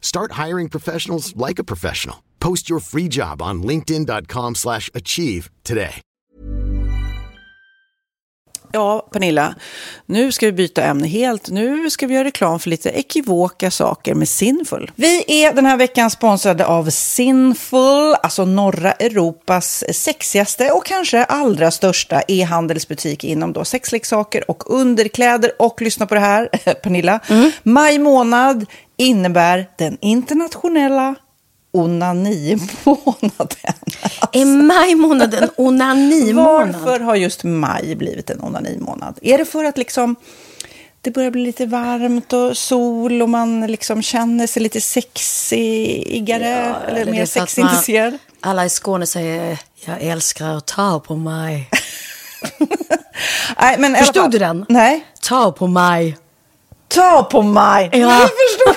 Start hiring professionals like a professional. Post your free job on linkedin.com slash achieve today. Ja, Pernilla, nu ska vi byta ämne helt. Nu ska vi göra reklam för lite ekivoka saker med Sinful. Vi är den här veckan sponsrade av Sinful, alltså norra Europas sexigaste och kanske allra största e-handelsbutik inom då sexleksaker och underkläder. Och lyssna på det här, Pernilla. Mm. Maj månad innebär den internationella... onanimånaden. Alltså. Är maj månad en onanimånad? Varför har just maj blivit en onanimånad? Är det för att liksom det börjar bli lite varmt och sol och man liksom känner sig lite sexigare ja, eller, eller mer sexintresserad? Man, alla i Skåne säger jag älskar att ta på maj. Nej, men förstod i alla fall, du den? Nej. Ta på maj. Ta på maj. Ja. Nej, förstod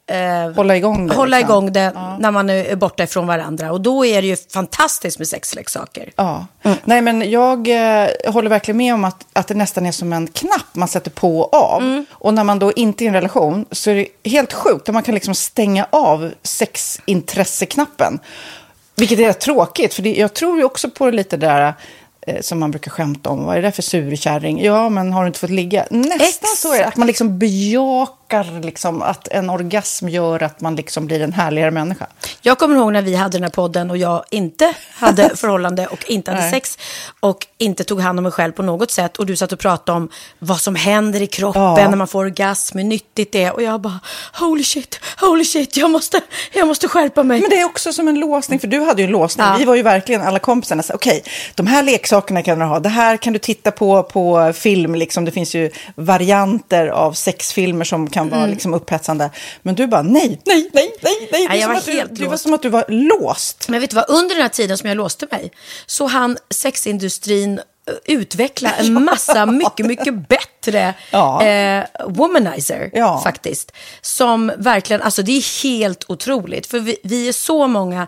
eh, hålla igång det, hålla liksom. igång det ja. När man är borta ifrån varandra. Och då är det ju fantastiskt med sexleksaker. Ja. Mm. Nej, men jag eh, håller verkligen med om att, att det nästan är som en knapp man sätter på och av. Mm. Och när man då inte är i en relation så är det helt sjukt att man kan liksom stänga av sexintresseknappen. Vilket är tråkigt, för det, jag tror ju också på det lite där eh, som man brukar skämta om. Vad är det för surkärring? Ja, men har du inte fått ligga? Nästan Exakt. Så är det, att man liksom bejakar liksom, att en orgasm gör att man liksom blir en härligare människa. Jag kommer ihåg när vi hade den här podden och jag inte hade förhållande och inte hade Nej. sex och inte tog hand om mig själv på något sätt. Och du satt och pratade om vad som händer i kroppen ja. När man får orgasm, hur nyttigt det är. Och jag bara, holy shit, holy shit, jag måste, jag måste skärpa mig. Men det är också som en låsning, för du hade ju en låsning. Ja. Vi var ju verkligen alla kompisarna. Okej, okay, de här leksakerna kan du ha. Det här kan du titta på på film. Liksom. Det finns ju varianter av sexfilmer som kan vara mm. liksom, upphetsande. Men du bara, nej, nej, nej, nej. nej. Ja, jag var helt du, du var som att du var låst. Men vet du vad, under den här tiden som jag låste mig så han sexindustrin utveckla en massa mycket, mycket bättre ja. eh, womanizer ja. faktiskt. Som verkligen, alltså det är helt otroligt. För vi, vi är så många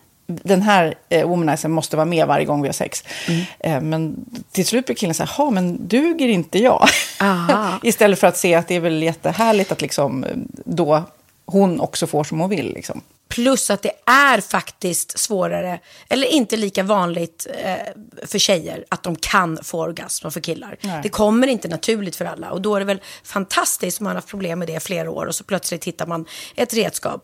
den här eh, womanizern måste vara med varje gång vi har sex. Mm. Eh, men till slut blir killen så här, ja men duger inte jag? Istället för att se att det är väl jättehärligt att liksom, då hon också får som hon vill. Liksom. Plus att det är faktiskt svårare, eller inte lika vanligt eh, för tjejer att de kan få orgasm, och för killar. Nej. Det kommer inte naturligt för alla, och då är det väl fantastiskt om man har haft problem med det i flera år och så plötsligt hittar man ett redskap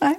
Nej.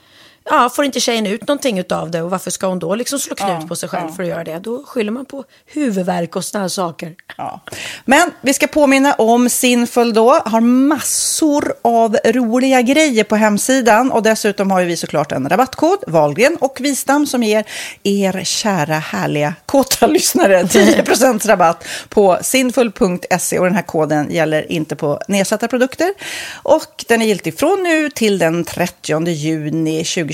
ja, får inte tjejen ut någonting utav det, och varför ska hon då liksom slå knut ja, på sig själv ja. för att göra det? Då skyller man på huvudvärk och såna här saker. Ja. Men vi ska påminna om Sinful då. Har massor av roliga grejer på hemsidan, och dessutom har ju vi såklart en rabattkod, Valgren och Vistam, som ger er kära härliga kåta lyssnare tio procent rabatt på sinful punkt se, och den här koden gäller inte på nedsatta produkter, och den är giltig från nu till den trettionde juni tjugo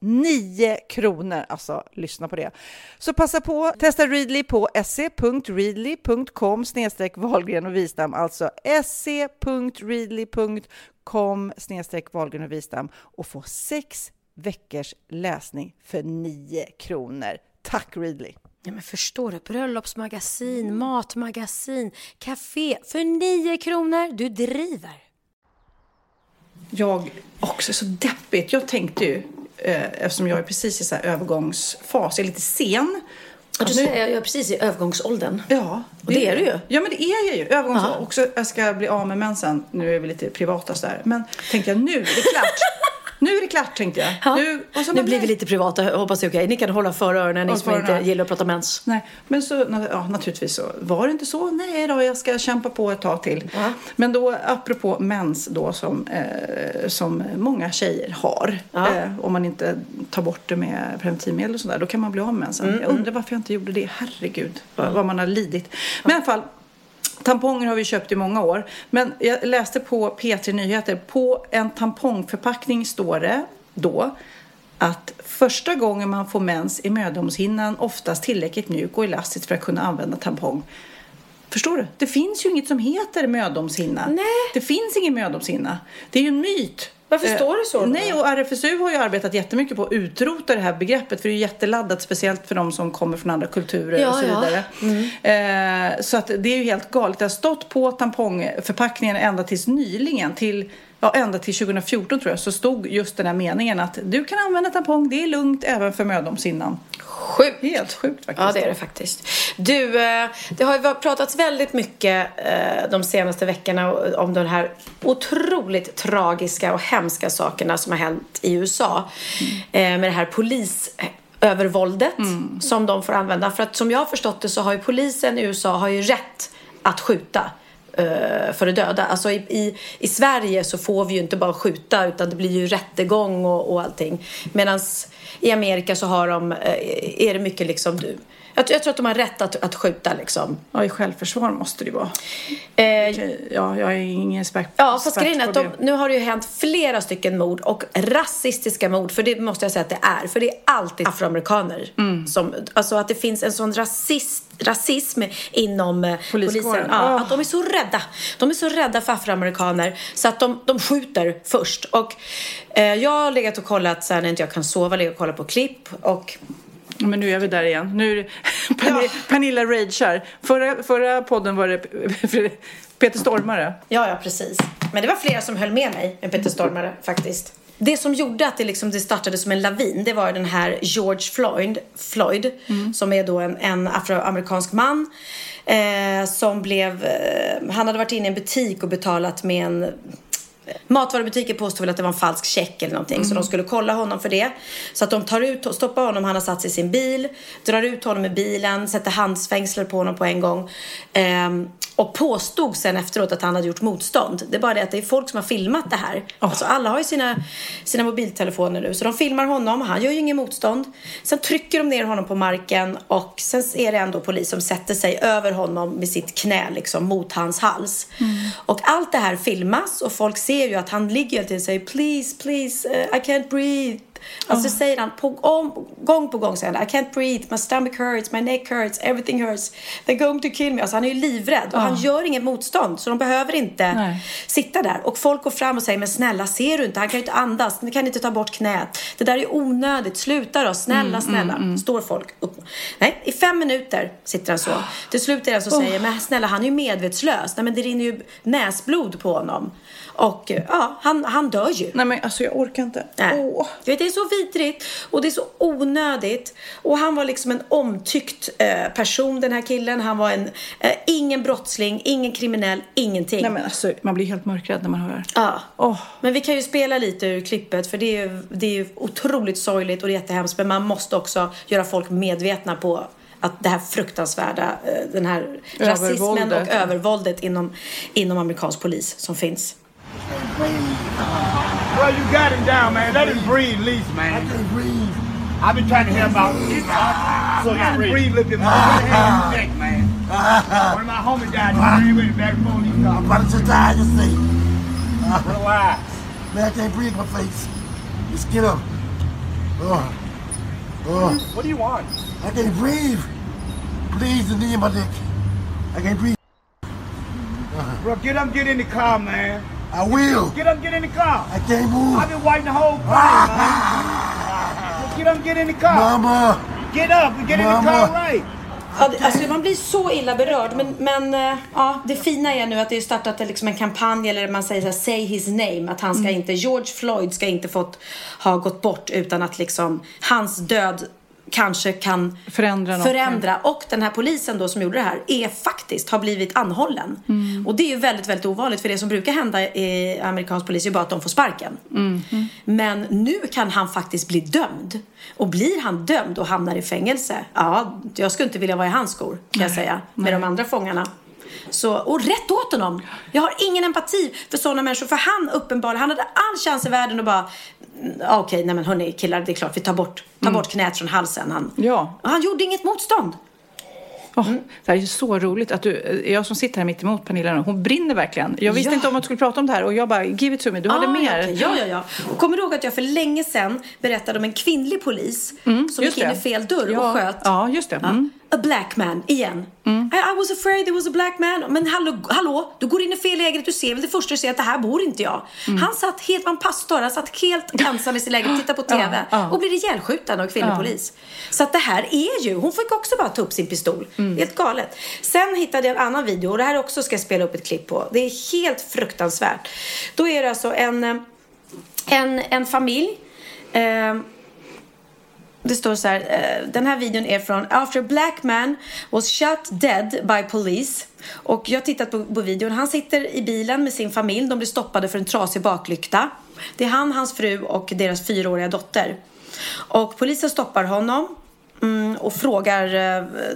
nio kronor, alltså lyssna på det. Så passa på, testa Readly på se punkt readly punkt com snedstreck Wahlgren och Wistam, alltså se punkt readly punkt com snedstreck Wahlgren och Wistam och få sex veckors läsning för nio kronor. Tack Readly! Ja, men förstår du, bröllopsmagasin, matmagasin, café för nio kronor, du driver! Jag också så deppigt, jag tänkte ju eftersom jag är precis i så här övergångsfas, jag är lite sen. Och du säger jag är precis i övergångsåldern. Ja, det, och det är du ju. Ja, men det är jag ju. Övergångsåldern. Också jag ska bli av med mensen. Nu är vi lite privata så där. Men tänkte jag, nu är det klart. Nu är det klart, tänkte jag. Ja. Nu, och så nu blir vi lite privata, hoppas jag. Okej. Ni kan hålla för öronen, ni som inte gillar att prata mens. Nej, men så, ja, naturligtvis så var det inte så. Nej då, jag ska kämpa på ett tag till. Ja. Men då, apropå mens då, som, eh, som många tjejer har. Ja. Eh, om man inte tar bort det med preventivmedel och sådär, då kan man bli av med mensen. Mm. Jag undrar varför jag inte gjorde det. Herregud, mm. vad man har lidit. Ja. Men i alla fall. Tamponger har vi köpt i många år. Men jag läste på P tre Nyheter. På en tampongförpackning står det då att första gången man får mens är mödomshinnan oftast tillräckligt mjuk och elastisk för att kunna använda tampong. Förstår du? Det finns ju inget som heter mödomshinna. Nej. Det finns ingen mödomshinna. Det är ju en myt. Varför står det så? Eh, nej, och R F S U har ju arbetat jättemycket på att utrota det här begreppet. För det är ju jätteladdat, speciellt för de som kommer från andra kulturer ja, och så vidare. Ja. Mm. Eh, så att det är ju helt galet. Det har stått på tampongförpackningen ända tills nyligen. Till, ja, ända till tjugo fjorton tror jag så stod just den här meningen att du kan använda tampong, det är lugnt även för mödomshinnan. Sjukt. Helt sjukt faktiskt. Ja, det är det faktiskt. Du, det har ju pratats väldigt mycket de senaste veckorna om de här otroligt tragiska och hemska sakerna som har hänt i U S A. Mm. Med det här polis... övervåldet mm. som de får använda. För att som jag har förstått det så har ju polisen i U S A har ju rätt att skjuta för att döda. Alltså i, i, i Sverige så får vi ju inte bara skjuta utan det blir ju rättegång och, och allting. Medan i Amerika så har de, är det mycket liksom du. Jag, jag tror att de har rätt att, att skjuta liksom. Ja, i självförsvar måste det vara. Eh, ja, jag är ingen expert. Ja, fast grejen är att de, nu har det ju hänt flera stycken mord och rasistiska mord, för det måste jag säga att det är. För det är alltid afroamerikaner. Mm. Som, alltså att det finns en sån rasist rasism inom polisen. Ja, oh. Att de är så rädda. De är så rädda för afroamerikaner så att de, de skjuter först. Och eh, jag har legat och kollat så här, när inte jag kan sova, legat och kollat på klipp och men nu är vi där igen. Nu Pernilla, Pernilla ragear. Förra, förra podden var det Peter Stormare. Ja, ja, precis. Men det var flera som höll med mig än Peter Stormare faktiskt. Det som gjorde att det, liksom, det startade som en lavin, det var den här George Floyd, Floyd mm. som är då en, en afroamerikansk man eh, som blev, eh, han hade varit inne i en butik och betalat med en matvarubutiken påstod väl att det var en falsk check eller någonting mm. så de skulle kolla honom för det så att de tar ut, stoppar honom, han har satt sig i sin bil, drar ut honom i bilen, sätter handsfängslar på honom på en gång ehm, Och påstod sen efteråt att han hade gjort motstånd. Det är bara det att det är folk som har filmat det här. Oh. Alltså alla har ju sina, sina mobiltelefoner nu. Så de filmar honom, han gör ju ingen motstånd. Sen trycker de ner honom på marken. Och sen är det ändå polis som sätter sig över honom med sitt knä liksom, mot hans hals. Mm. Och allt det här filmas. Och folk ser ju att han ligger till och säger please, please, uh, I can't breathe. Alltså oh. säger han på, om, gång på gång säger han, I can't breathe, my stomach hurts, my neck hurts, everything hurts, they're going to kill me. Alltså han är ju livrädd och oh. han gör inget motstånd. Så de behöver inte Nej. sitta där. Och folk går fram och säger, men snälla ser du inte, han kan ju inte andas, ni kan inte ta bort knät, det där är onödigt, sluta då, snälla mm, snälla mm, mm. Står folk upp. Nej, i fem minuter sitter han så. Till slut är det så oh. säger, men snälla han är ju medvetslös. Nej men det rinner ju näsblod på honom. Och ja, han, han dör ju. Nej men alltså jag orkar inte. Nej. Oh. Jag vet, det är så vidrigt och det är så onödigt. Och han var liksom en omtyckt eh, person, den här killen. Han var en, eh, ingen brottsling, ingen kriminell, ingenting. Nej men alltså, man blir helt mörkrädd när man hör det. Ja, oh. men vi kan ju spela lite ur klippet. För det är ju det är otroligt sorgligt och det är jättehemskt. Men man måste också göra folk medvetna på att det här fruktansvärda, eh, den här rasismen och övervåldet inom, inom amerikansk polis som finns. Bro, you got him down, man. Let him breathe, least, man. I can't breathe. I've been trying to hear about this. So he can breathe, lift him up. Neck, man. One of my homies died. He breathed with his back bone. I'm about to die, just say. Relax. Man, I can't breathe my face. Just get up. Ugh. Ugh. What do you want? I can't breathe. Please, the knee in my neck. I can't breathe. Uh-huh. Bro, get up, get in the car, man. I will. Get up, get in the car. I can't move. I've been wiping the whole place, man. Get up, get in the car. Mama. Get up, get Mama. In the car right. Alltså man blir så illa berörd. Men, men ja, det fina är nu att det är startat liksom en kampanj. Eller man säger så här, say his name. Att han ska mm. inte, George Floyd ska inte fått ha gått bort utan att liksom hans död kanske kan förändra, förändra. Och den här polisen då som gjorde det här är faktiskt, har blivit anhållen mm. och det är ju väldigt, väldigt ovanligt, för det som brukar hända i amerikansk polis är ju bara att de får sparken mm. Mm. men nu kan han faktiskt bli dömd, och blir han dömd och hamnar i fängelse, ja, jag skulle inte vilja vara i hans skor, kan jag säga, med Nej. de andra fångarna. Så, och rätt åt honom. Jag har ingen empati för sådana människor. För han uppenbarligen, han hade all chans i världen att bara, okej, okay, nej men hörni killar, det är klart, vi tar bort, tar bort knät från halsen. Han, ja. han gjorde inget motstånd. Oh, det här är så roligt att du, jag som sitter här mitt emot Pernilla, hon brinner verkligen. Jag visste ja. inte om att du skulle prata om det här, och jag bara, give it to me, du ah, hade mer. Okay. Ja, ja, ja. Och kommer du ihåg att jag för länge sedan berättade om en kvinnlig polis mm, som gick in i fel dörr ja. och sköt? Ja, just det. Mm. A black man, igen. Mm. I, I was afraid there was a black man. Men hallå, hallå, du går in i fel lägenhet, du ser väl det första du ser att det här bor inte jag. Mm. Han satt helt, han pastor, han satt helt ensam i sin lägenhet, tittade på tv ja, ja. och blev ihjälskjuten av kvinnlig ja. polis. Så att det här är ju, hon fick också bara ta upp sin pistol. Mm. Helt galet. Sen hittade jag en annan video, och det här också ska jag spela upp ett klipp på. Det är helt fruktansvärt. Då är det alltså en en, en familj. Eh, Det står så här, uh, den här videon är från After Black Man Was Shot Dead by Police. Och jag har tittat på, på videon. Han sitter i bilen med sin familj. De blir stoppade för en trasig baklykta. Det är han, hans fru och deras fyraåriga dotter. Och polisen stoppar honom. Mm, och frågar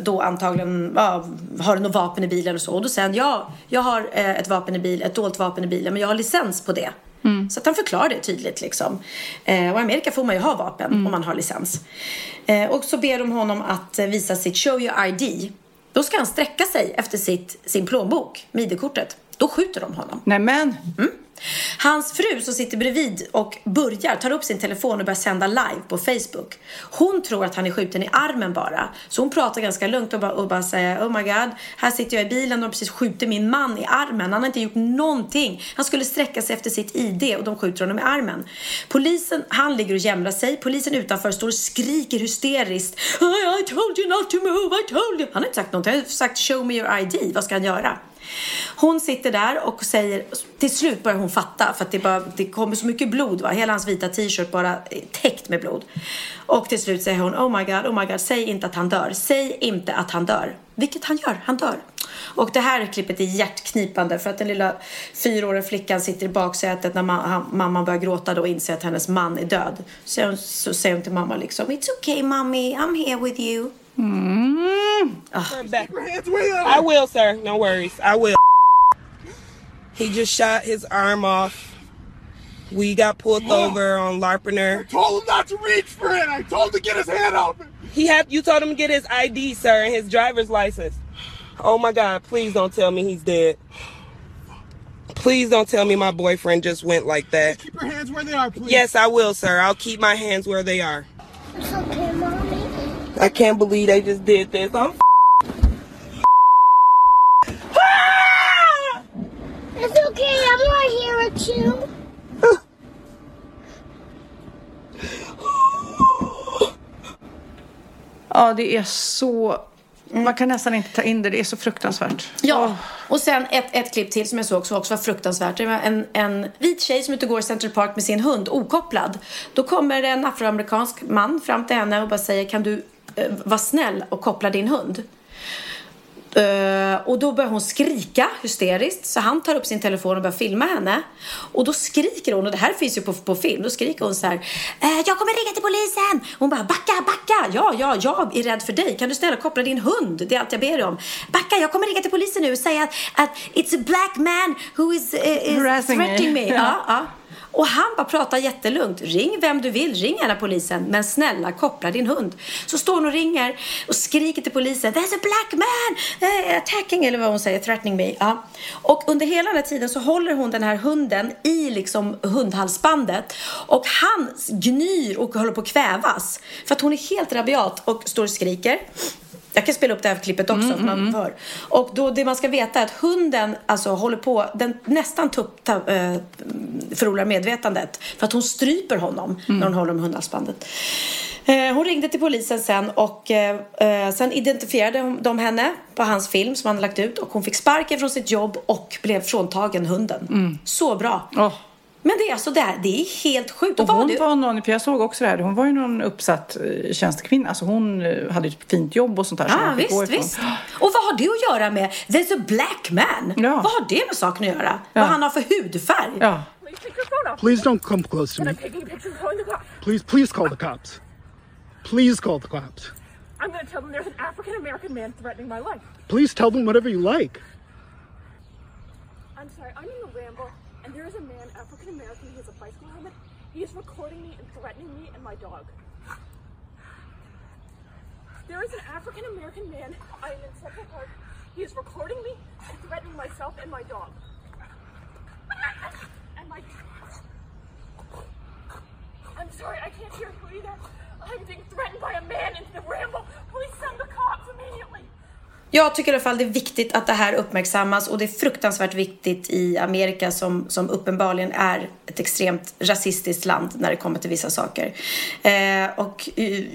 då antagligen, ja, har du något vapen i bilen och så. Och då säger han, ja, jag har ett vapen i bilen, ett dolt vapen i bilen, men jag har licens på det. Mm. Så att han förklarar det tydligt liksom. eh, Och i Amerika får man ju ha vapen mm. om man har licens. eh, Och så ber de honom att visa sitt show your I D. Då ska han sträcka sig efter sitt, sin plånbok, midjekortet. Då skjuter de honom. Nämen. Mm. Hans fru som sitter bredvid och börjar, tar upp sin telefon och börjar sända live på Facebook. Hon tror att han är skjuten i armen bara. Så hon pratar ganska lugnt och bara, och bara säger, oh my god, här sitter jag i bilen och de precis skjuter min man i armen. Han har inte gjort någonting. Han skulle sträcka sig efter sitt I D och de skjuter honom i armen. Polisen, han ligger och jämrar sig. Polisen utanför står och skriker hysteriskt, I told you not to move, I told you. Han har inte sagt någonting, han har sagt show me your I D. Vad ska han göra? Hon sitter där och säger, till slut börjar hon fatta, för att det, bara, det kommer så mycket blod, va? Hela hans vita t-shirt bara täckt med blod. Och till slut säger hon, oh my god, oh my god, säg inte att han dör, säg inte att han dör. Vilket han gör, han dör. Och det här klippet är hjärtknipande, för att den lilla fyraåriga flickan sitter i baksätet när ma- mamman börjar gråta då och inser att hennes man är död. Så, så säger hon till mamma liksom, it's okay mommy, I'm here with you. Mm. Oh. Back. I will, sir. No worries. I will. He just shot his arm off. We got pulled oh. over on Larpiner. I told him not to reach for it. I told him to get his hand out. He had. You told him to get his I D, sir, and his driver's license. Oh, my God. Please don't tell me he's dead. Please don't tell me my boyfriend just went like that. Please keep your hands where they are, please. Yes, I will, sir. I'll keep my hands where they are. It's okay, Mommy. I can't believe they just did this. I'm ah! It's okay. I'm right here with you. Ja, det är så... Man kan nästan inte ta in det. Det är så fruktansvärt. Ja, oh. Och sen ett, ett klipp till som jag såg som också var fruktansvärt. Det var en, en vit tjej som ute går i Central Park med sin hund, okopplad. Då kommer en afroamerikansk man fram till henne och bara säger, kan du eh, vara snäll och koppla din hund? Uh, och då börjar hon skrika hysteriskt. Så han tar upp sin telefon och börjar filma henne. Och då skriker hon, och det här finns ju på, på film. Då skriker hon så här: eh, jag kommer ringa till polisen. Hon bara, backa, backa. Ja, ja, jag är rädd för dig. Kan du snälla koppla din hund? Det är allt jag ber om. Backa, jag kommer ringa till polisen nu och säga att, att it's a black man who is, uh, is threatening me, me. Yeah. Ja, ja. Och han bara pratar jättelugnt. Ring vem du vill, ring gärna polisen. Men snälla, koppla din hund. Så står hon och ringer och skriker till polisen. There's a black man attacking, eller vad hon säger, threatening me. Ja. Och under hela den här tiden så håller hon den här hunden i liksom hundhalsbandet. Och han gnyr och håller på att kvävas. För att hon är helt rabiat och står och skriker. Jag kan spela upp det här klippet också. Mm, man hör. Och då, det man ska veta är att hunden alltså, håller på, den nästan tupp, ta, äh, förlorar medvetandet. För att hon stryper honom mm. när hon håller om hundhalsbandet. Eh, hon ringde till polisen sen. Och eh, sen identifierade de henne på hans film som han hade lagt ut. Och hon fick sparken från sitt jobb och blev fråntagen hunden. Mm. Så bra. Oh. Men det är alltså det här, det är helt sjukt. Och var hon du? var någon, för jag såg också det här, hon var ju någon uppsatt tjänstekvinna. Alltså hon hade ju ett fint jobb och sånt där. Ja, ah, så visst, visst. Och vad har det att göra med, there's a black man? Ja. Vad har det med saken att göra? Ja. Vad han har för hudfärg? Ja. Please don't come close to me. Please, please call the cops. Please call the cops. I'm going to tell them there's an African American man threatening my life. Please tell them whatever you like. I'm sorry, I'm going to ramble. And there is a man, African American, who has a bicycle helmet. He is recording me and threatening me and my dog. There is an African American man. I am in Central Park. He is recording me and threatening myself and my dog. And my... I'm sorry, I can't hear you either. I'm being threatened by a man in the ramble. Please send the cops immediately. Jag tycker i alla fall det är viktigt att det här uppmärksammas, och det är fruktansvärt viktigt i Amerika som, som uppenbarligen är ett extremt rasistiskt land när det kommer till vissa saker. Eh, och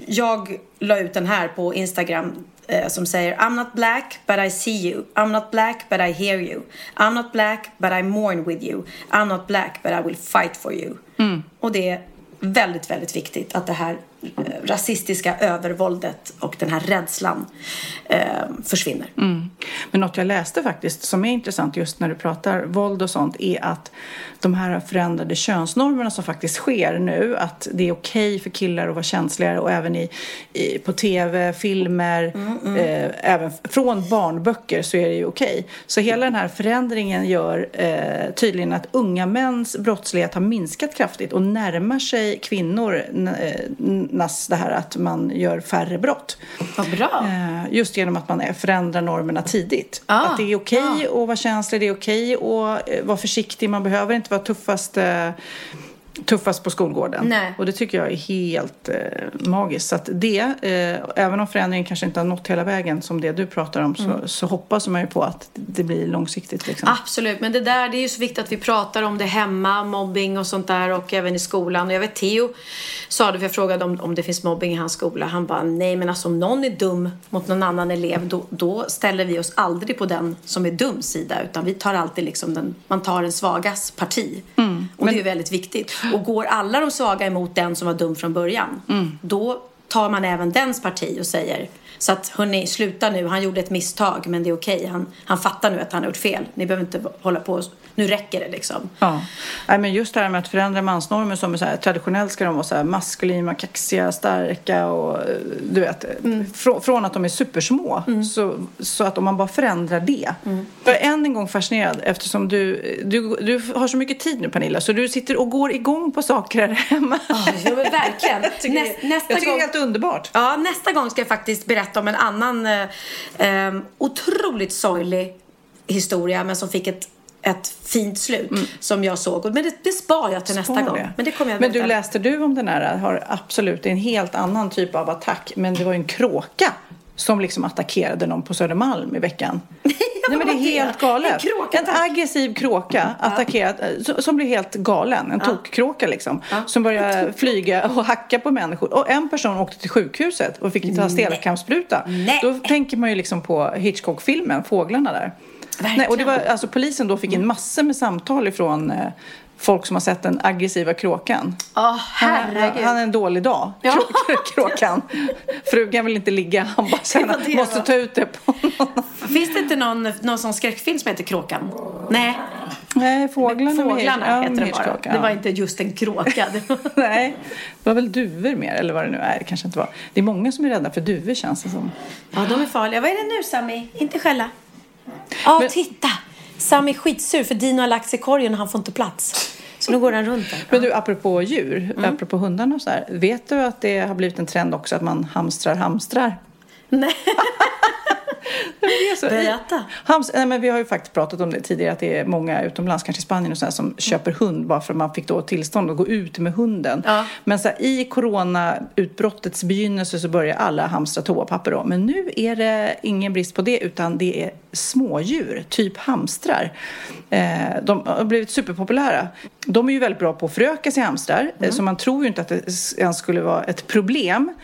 jag la ut den här på Instagram eh, som säger: I'm not black but I see you. I'm not black but I hear you. I'm not black but I mourn with you. I'm not black but I will fight for you. Mm. Och det är väldigt, väldigt viktigt att det här rasistiska övervåldet och den här rädslan eh, försvinner. Mm. Men något jag läste faktiskt som är intressant just när du pratar våld och sånt är att de här förändrade könsnormerna som faktiskt sker nu, att det är okej för killar att vara känsligare, och även i, i, på tv, filmer, mm, mm. Eh, även från barnböcker så är det ju okej. Så hela den här förändringen gör eh, tydligen att unga mäns brottslighet har minskat kraftigt och närmar sig kvinnor eh, det här att man gör färre brott. Vad bra. Just genom att man förändrar normerna tidigt. Ah, att det är okej ah. att vara känslig, det är okej att vara försiktig. Man behöver inte vara tuffast, tuffast på skolgården. Nej. Och det tycker jag är helt magiskt. Så att det, även om förändringen kanske inte har nått hela vägen som det du pratar om, mm. så, så hoppas man ju på att det blir långsiktigt. Liksom. Absolut, men det där, det är ju så viktigt att vi pratar om det hemma, mobbing och sånt där, och även i skolan. Och jag vet, Theo sa det, för jag frågade om, om det finns mobbing i hans skola. Han bara, nej men alltså om någon är dum mot någon annan elev, då, då ställer vi oss aldrig på den som är dum sida, utan vi tar alltid liksom den, man tar en svagas parti. Mm, och men... det är ju väldigt viktigt. Och går alla de svaga emot den som var dum från början, mm. då tar man även dens parti och säger, Så att hörni, sluta nu. Han gjorde ett misstag, men det är okej. Han, han fattar nu att han har gjort fel. Ni behöver inte hålla på. Nu räcker det liksom. Ja. Nej, men just det här med att förändra mansnormer som är så här, traditionellt ska de vara så här maskulina, kaxiga, starka och du vet. Mm. Frå, från att de är supersmå. Mm. Så, så att om man bara förändrar det. Mm. Jag är än en gång fascinerad eftersom du, du, du har så mycket tid nu, Pernilla. Så du sitter och går igång på saker här hemma. Oh, ja, men verkligen. Jag tycker, Näst, nästa jag tycker gång... det är helt underbart. Ja, nästa gång ska jag faktiskt berätta om en annan eh, otroligt sorglig historia, men som fick ett, ett fint slut mm. som jag såg. Men det, det spar jag till spar nästa det. gång. Men, det kommer jag men du läste du om den här, har absolut en helt annan typ av attack, men det var ju en kråka som liksom attackerade någon på Södermalm i veckan. Nej, men det är helt galet. En, kråka, en aggressiv kråka ja. attackerad, som blir helt galen. En ja. tokkråka liksom. Ja. Som börjar flyga och hacka på människor. Och en person åkte till sjukhuset och fick ta stelkrampsspruta. Då tänker man ju liksom på Hitchcock-filmen, Fåglarna där. Nej, och det var, alltså, polisen då fick en massa med samtal ifrån eh, folk som har sett den aggressiva kråkan. Oh, herregud. Han, han, han är en dålig dag. Ja. Kråkan. Frugan vill inte ligga. Han bara känner, det det måste ta ut det på någon. Finns det inte någon, någon sån skräckfilm som heter Kråkan? Nej. Nej, Fåglarna, fåglarna med, heter ja, det bara. Kråkan, ja. Det var inte just en kråka. Nej, det var väl duvor mer. Eller vad det nu är. Det kanske inte var. Det är många som är rädda för duvor, känns det som. Ja, de är farliga. Vad är det nu, Sammy? Inte skälla. Ja, men... titta. Sam är skitsur för Dino har lagt sig i korgen och han får inte plats. Så nu går han runt där. Men du, apropå djur, mm. apropå hundarna och så här. Vet du att det har blivit en trend också att man hamstrar hamstrar? Nej. Det Berätta. Hams, nej, men vi har ju faktiskt pratat om det tidigare, att det är många utomlands, kanske i Spanien och så här, som mm. köper hund bara för att man fick då tillstånd att gå ut med hunden. Ja. Men så här, i coronautbrottets begynnelse så börjar alla hamstra toapapper då. Men nu är det ingen brist på det, utan det är smådjur, typ hamstrar. Eh, de har blivit superpopulära. De är ju väldigt bra på att föröka sig hamstrar, mm. så man tror ju inte att det ens skulle vara ett problem.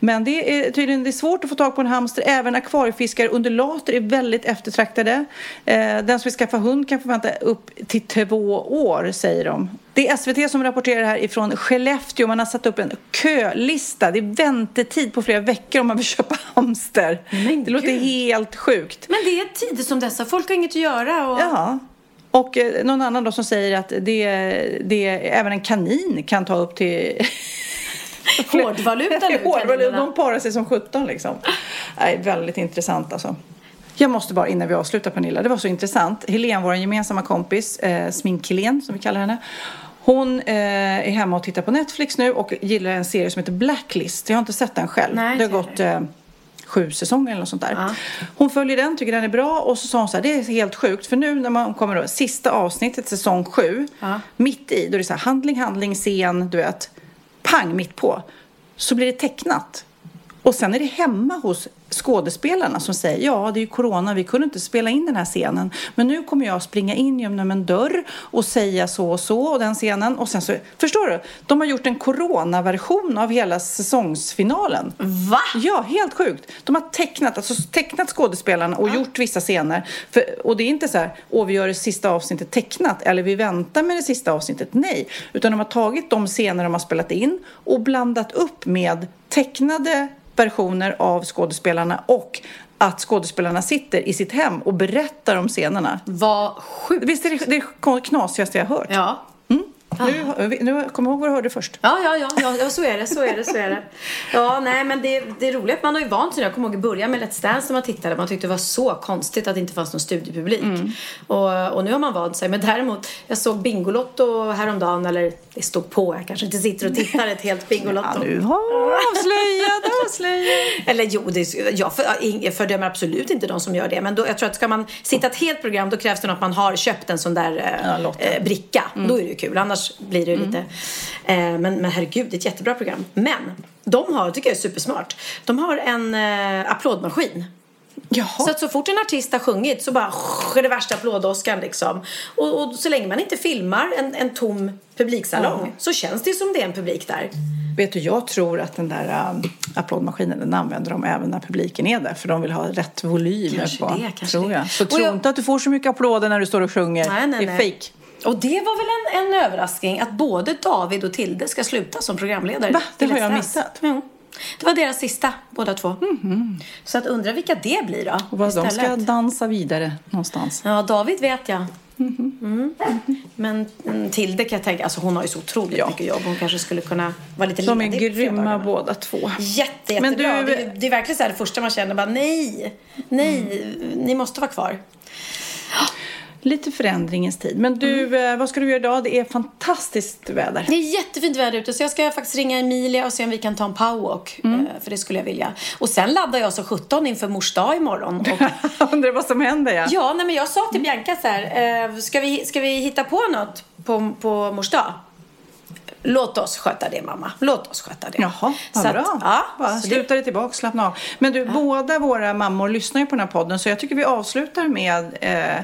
Men det är tydligen det är svårt att få tag på en hamster, även akvariefiskar. Undulater är väldigt eftertraktade. Den som vill skaffa hund kan få vänta upp till två år, säger de. Det är S V T som rapporterar här ifrån Skellefteå. Man har satt upp en kölista. Det är väntetid på flera veckor om man vill köpa hamster. Men det låter gud. helt sjukt. Men det är tider som dessa. Folk har inget att göra. Och... ja. Och någon annan då som säger att det, det, även en kanin kan ta upp till... Hårdvaluta nu. Hårdvaluta, de parar sig som sjutton liksom. Nej, väldigt intressant alltså. Jag måste bara, innan vi avslutar, Pernilla, det var så intressant. Helene, vår gemensamma kompis, eh, Smink-Helene som vi kallar henne. Hon eh, är hemma och tittar på Netflix nu och gillar en serie som heter Blacklist. Jag har inte sett den själv. Nej, det har gått... Eh, sju säsonger eller något sånt där. Ja. Hon följer den, tycker den är bra. Och så sa hon så här, det är helt sjukt. För nu när man kommer då, sista avsnittet, säsong sju. Ja. Mitt i, då är det så här, handling, handling, scen, du vet. Pang, mitt på. Så blir det tecknat. Och sen är det hemma hos skådespelarna som säger, ja det är ju corona, vi kunde inte spela in den här scenen. Men nu kommer jag springa in genom en dörr och säga så och så och den scenen. Och sen så, förstår du? De har gjort en coronaversion av hela säsongsfinalen. Va? Ja, helt sjukt. De har tecknat, alltså tecknat skådespelarna och ja. gjort vissa scener. För, och det är inte så här, åh vi gör det sista avsnittet tecknat eller vi väntar med det sista avsnittet, nej. Utan de har tagit de scener de har spelat in och blandat upp med tecknade versioner av skådespelarna och att skådespelarna sitter i sitt hem och berättar om scenerna. Vad sjukt. Visst är det det är knasigaste jag har hört? Ja. Mm. Nu, nu kommer jag ihåg vad du hörde först. Ja, ja, ja, ja, så är det, så är det, så är det. Ja, nej, men det, det är roligt. Man har ju vant sig. Jag kommer ihåg i början med Let's Dance när man tittade. Man tyckte det var så konstigt att det inte fanns någon studiepublik. Mm. Och, och nu har man vant sig. Men däremot, jag såg Bingolotto häromdagen. Eller det stod på, jag kanske inte sitter och tittar ett helt Bingolotto. Ja, nu har avslöjat, avslöjat. Eller jo, det är, jag, för, jag fördömer absolut inte de som gör det. Men då, jag tror att ska man sitta ett helt program, då krävs det att man har köpt en sån där ja, eh, bricka. Mm. Då är det ju kul, annars blir det mm. lite eh, men, men herregud, det är ett jättebra program. Men de har, tycker jag är supersmart, de har en eh, applådmaskin. Jaha. Så att så fort en artist har sjungit så bara är det värsta applådåskan liksom. Och, och så länge man inte filmar en, en tom publiksalong mm. så känns det som det är en publik där. Vet du, jag tror att den där um, applådmaskinen, den använder de även när publiken är där. För de vill ha rätt volym. Kanske på, det, kanske tror jag. Så tror jag... inte att du får så mycket applåder när du står och sjunger. Nej, nej, det är nej. fake. Och det var väl en, en överraskning att både David och Tilde ska sluta som programledare. Va? Det har jag missat. Mm. Det var deras sista, båda två. Mm-hmm. Så att undra vilka det blir då. Och vad de ska dansa vidare någonstans. Ja, David vet jag. Mm-hmm. Mm. Men Tilde kan jag tänka, alltså hon har ju så otroligt ja. mycket jobb. Hon kanske skulle kunna vara lite ledig. De är grymma båda två. Jätte, jättebra. Men du... det, är, det är verkligen så här det första man känner. Bara, nej, nej, mm. ni måste vara kvar. Lite förändringens tid. Men du, mm. vad ska du göra idag? Det är fantastiskt väder. Det är jättefint väder ute. Så jag ska faktiskt ringa Emilia och se om vi kan ta en powwalk. Mm. För det skulle jag vilja. Och sen laddar jag så sjutton inför mors dag imorgon. Och... undrar vad som händer, ja. Ja, nej, men jag sa till Bianca så här. Ska vi, ska vi hitta på något på, på mors dag? Låt oss sköta det, mamma. Låt oss sköta det. Jaha, vad så bra. Att, ja, va, sluta dig tillbaka, slappna av. Men du, ja. båda våra mammor lyssnar ju på den här podden. Så jag tycker vi avslutar med... Eh,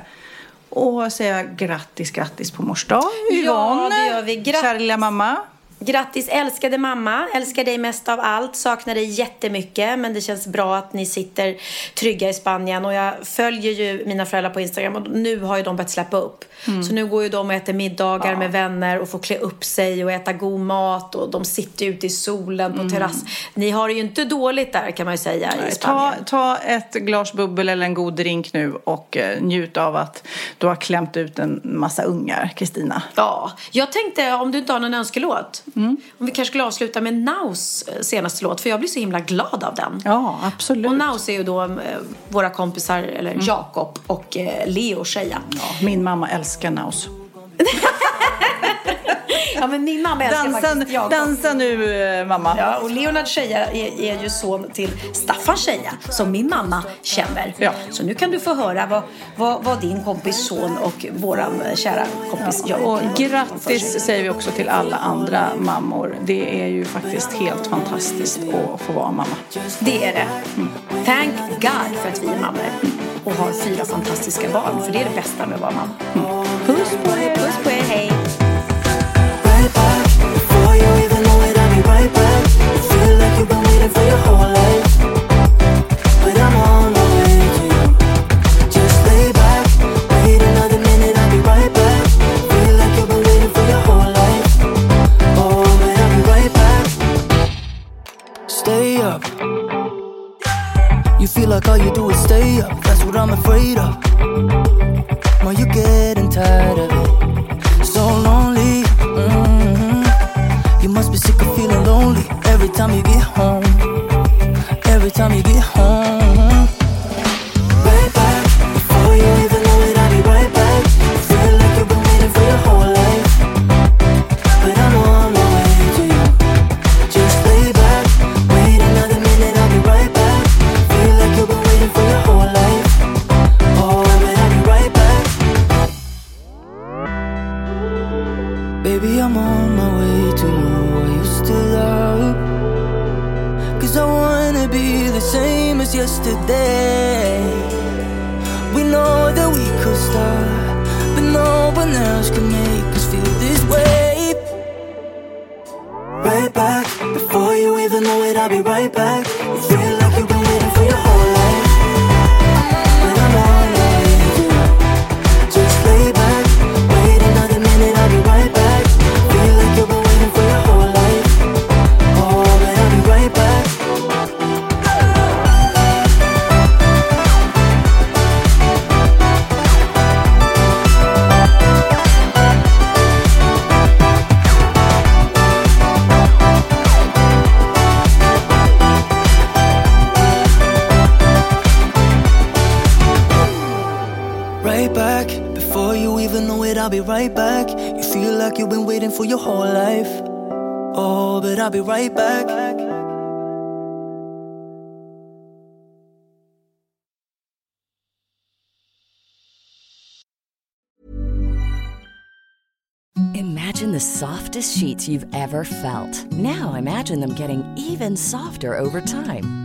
och säga grattis, grattis på morsdag. Ja, det gör vi. Grattis. Kära lilla mamma. Grattis älskade mamma. Älskar dig mest av allt. Saknar dig jättemycket. Men det känns bra att ni sitter trygga i Spanien. Och jag följer ju mina föräldrar på Instagram. Och nu har ju de börjat släppa upp. Mm. Så nu går ju de och äter middagar ja. med vänner. Och får klä upp sig och äta god mat. Och de sitter ute i solen på mm. terrass. Ni har det ju inte dåligt där kan man ju säga i Spanien. Ta, ta ett glas bubbel eller en god drink nu. Och njut av att du har klämt ut en massa ungar, Kristina. Ja, jag tänkte om du inte har någon önskelåt. Mm. Om vi kanske skulle avsluta med Naus senaste låt. För jag blir så himla glad av den. Ja, absolut. Och Naus är ju då eh, våra kompisar, eller mm. Jakob och eh, Leo tjeja. Ja, min mamma älskar Naus. Ja, men min mamma älskar dansa, faktiskt Jakob. Dansa nu, mamma. Ja, och Leonards tjeja är, är ju son till Staffans tjeja, som min mamma känner. Ja. Så nu kan du få höra vad, vad, vad din kompis son och våran kära kompis ja. Jakob. Och grattis säger vi också till alla andra mammor. Det är ju faktiskt helt fantastiskt att få vara mamma. Det är det. Mm. Thank God för att vi är mammor. Mm. Och har fyra fantastiska barn. För det är det bästa med att vara mamma. Mm. Puss på er, puss på er, hej. Before you even know it, I'll be right back. You feel like you've been waiting for your whole life, but I'm on my way to you. Just lay back, wait another minute, I'll be right back. Feel like you've been waiting for your whole life, oh, but I'll be right back. Stay up. You feel like all you do is stay up. That's what I'm afraid of. Now you're getting tired of it. So lonely. Must be sick of feeling lonely every time you get home. Every time you get home. Right back, before you even know it, I'll be right back. Feel like you've been waiting for your whole life, but I'm on my way to you. Just lay back, wait another minute, I'll be right back. Feel like you've been waiting for your whole life, oh, but I'll be right back. Baby, I'm on my way to you. Still up, 'cause I wanna be the same as yesterday. We know that we could start, but no one else can make us feel this way. Right back, before you even know it, I'll be right back. You feel like you've been waiting for your whole life, but I'm on my way to you. Just lay back, wait another minute, I'll be right back. Feel like you've been waiting for your whole life. I'll be right back. You feel like you've been waiting for your whole life, oh, but I'll be right back. Imagine the softest sheets you've ever felt. Now imagine them getting even softer over time.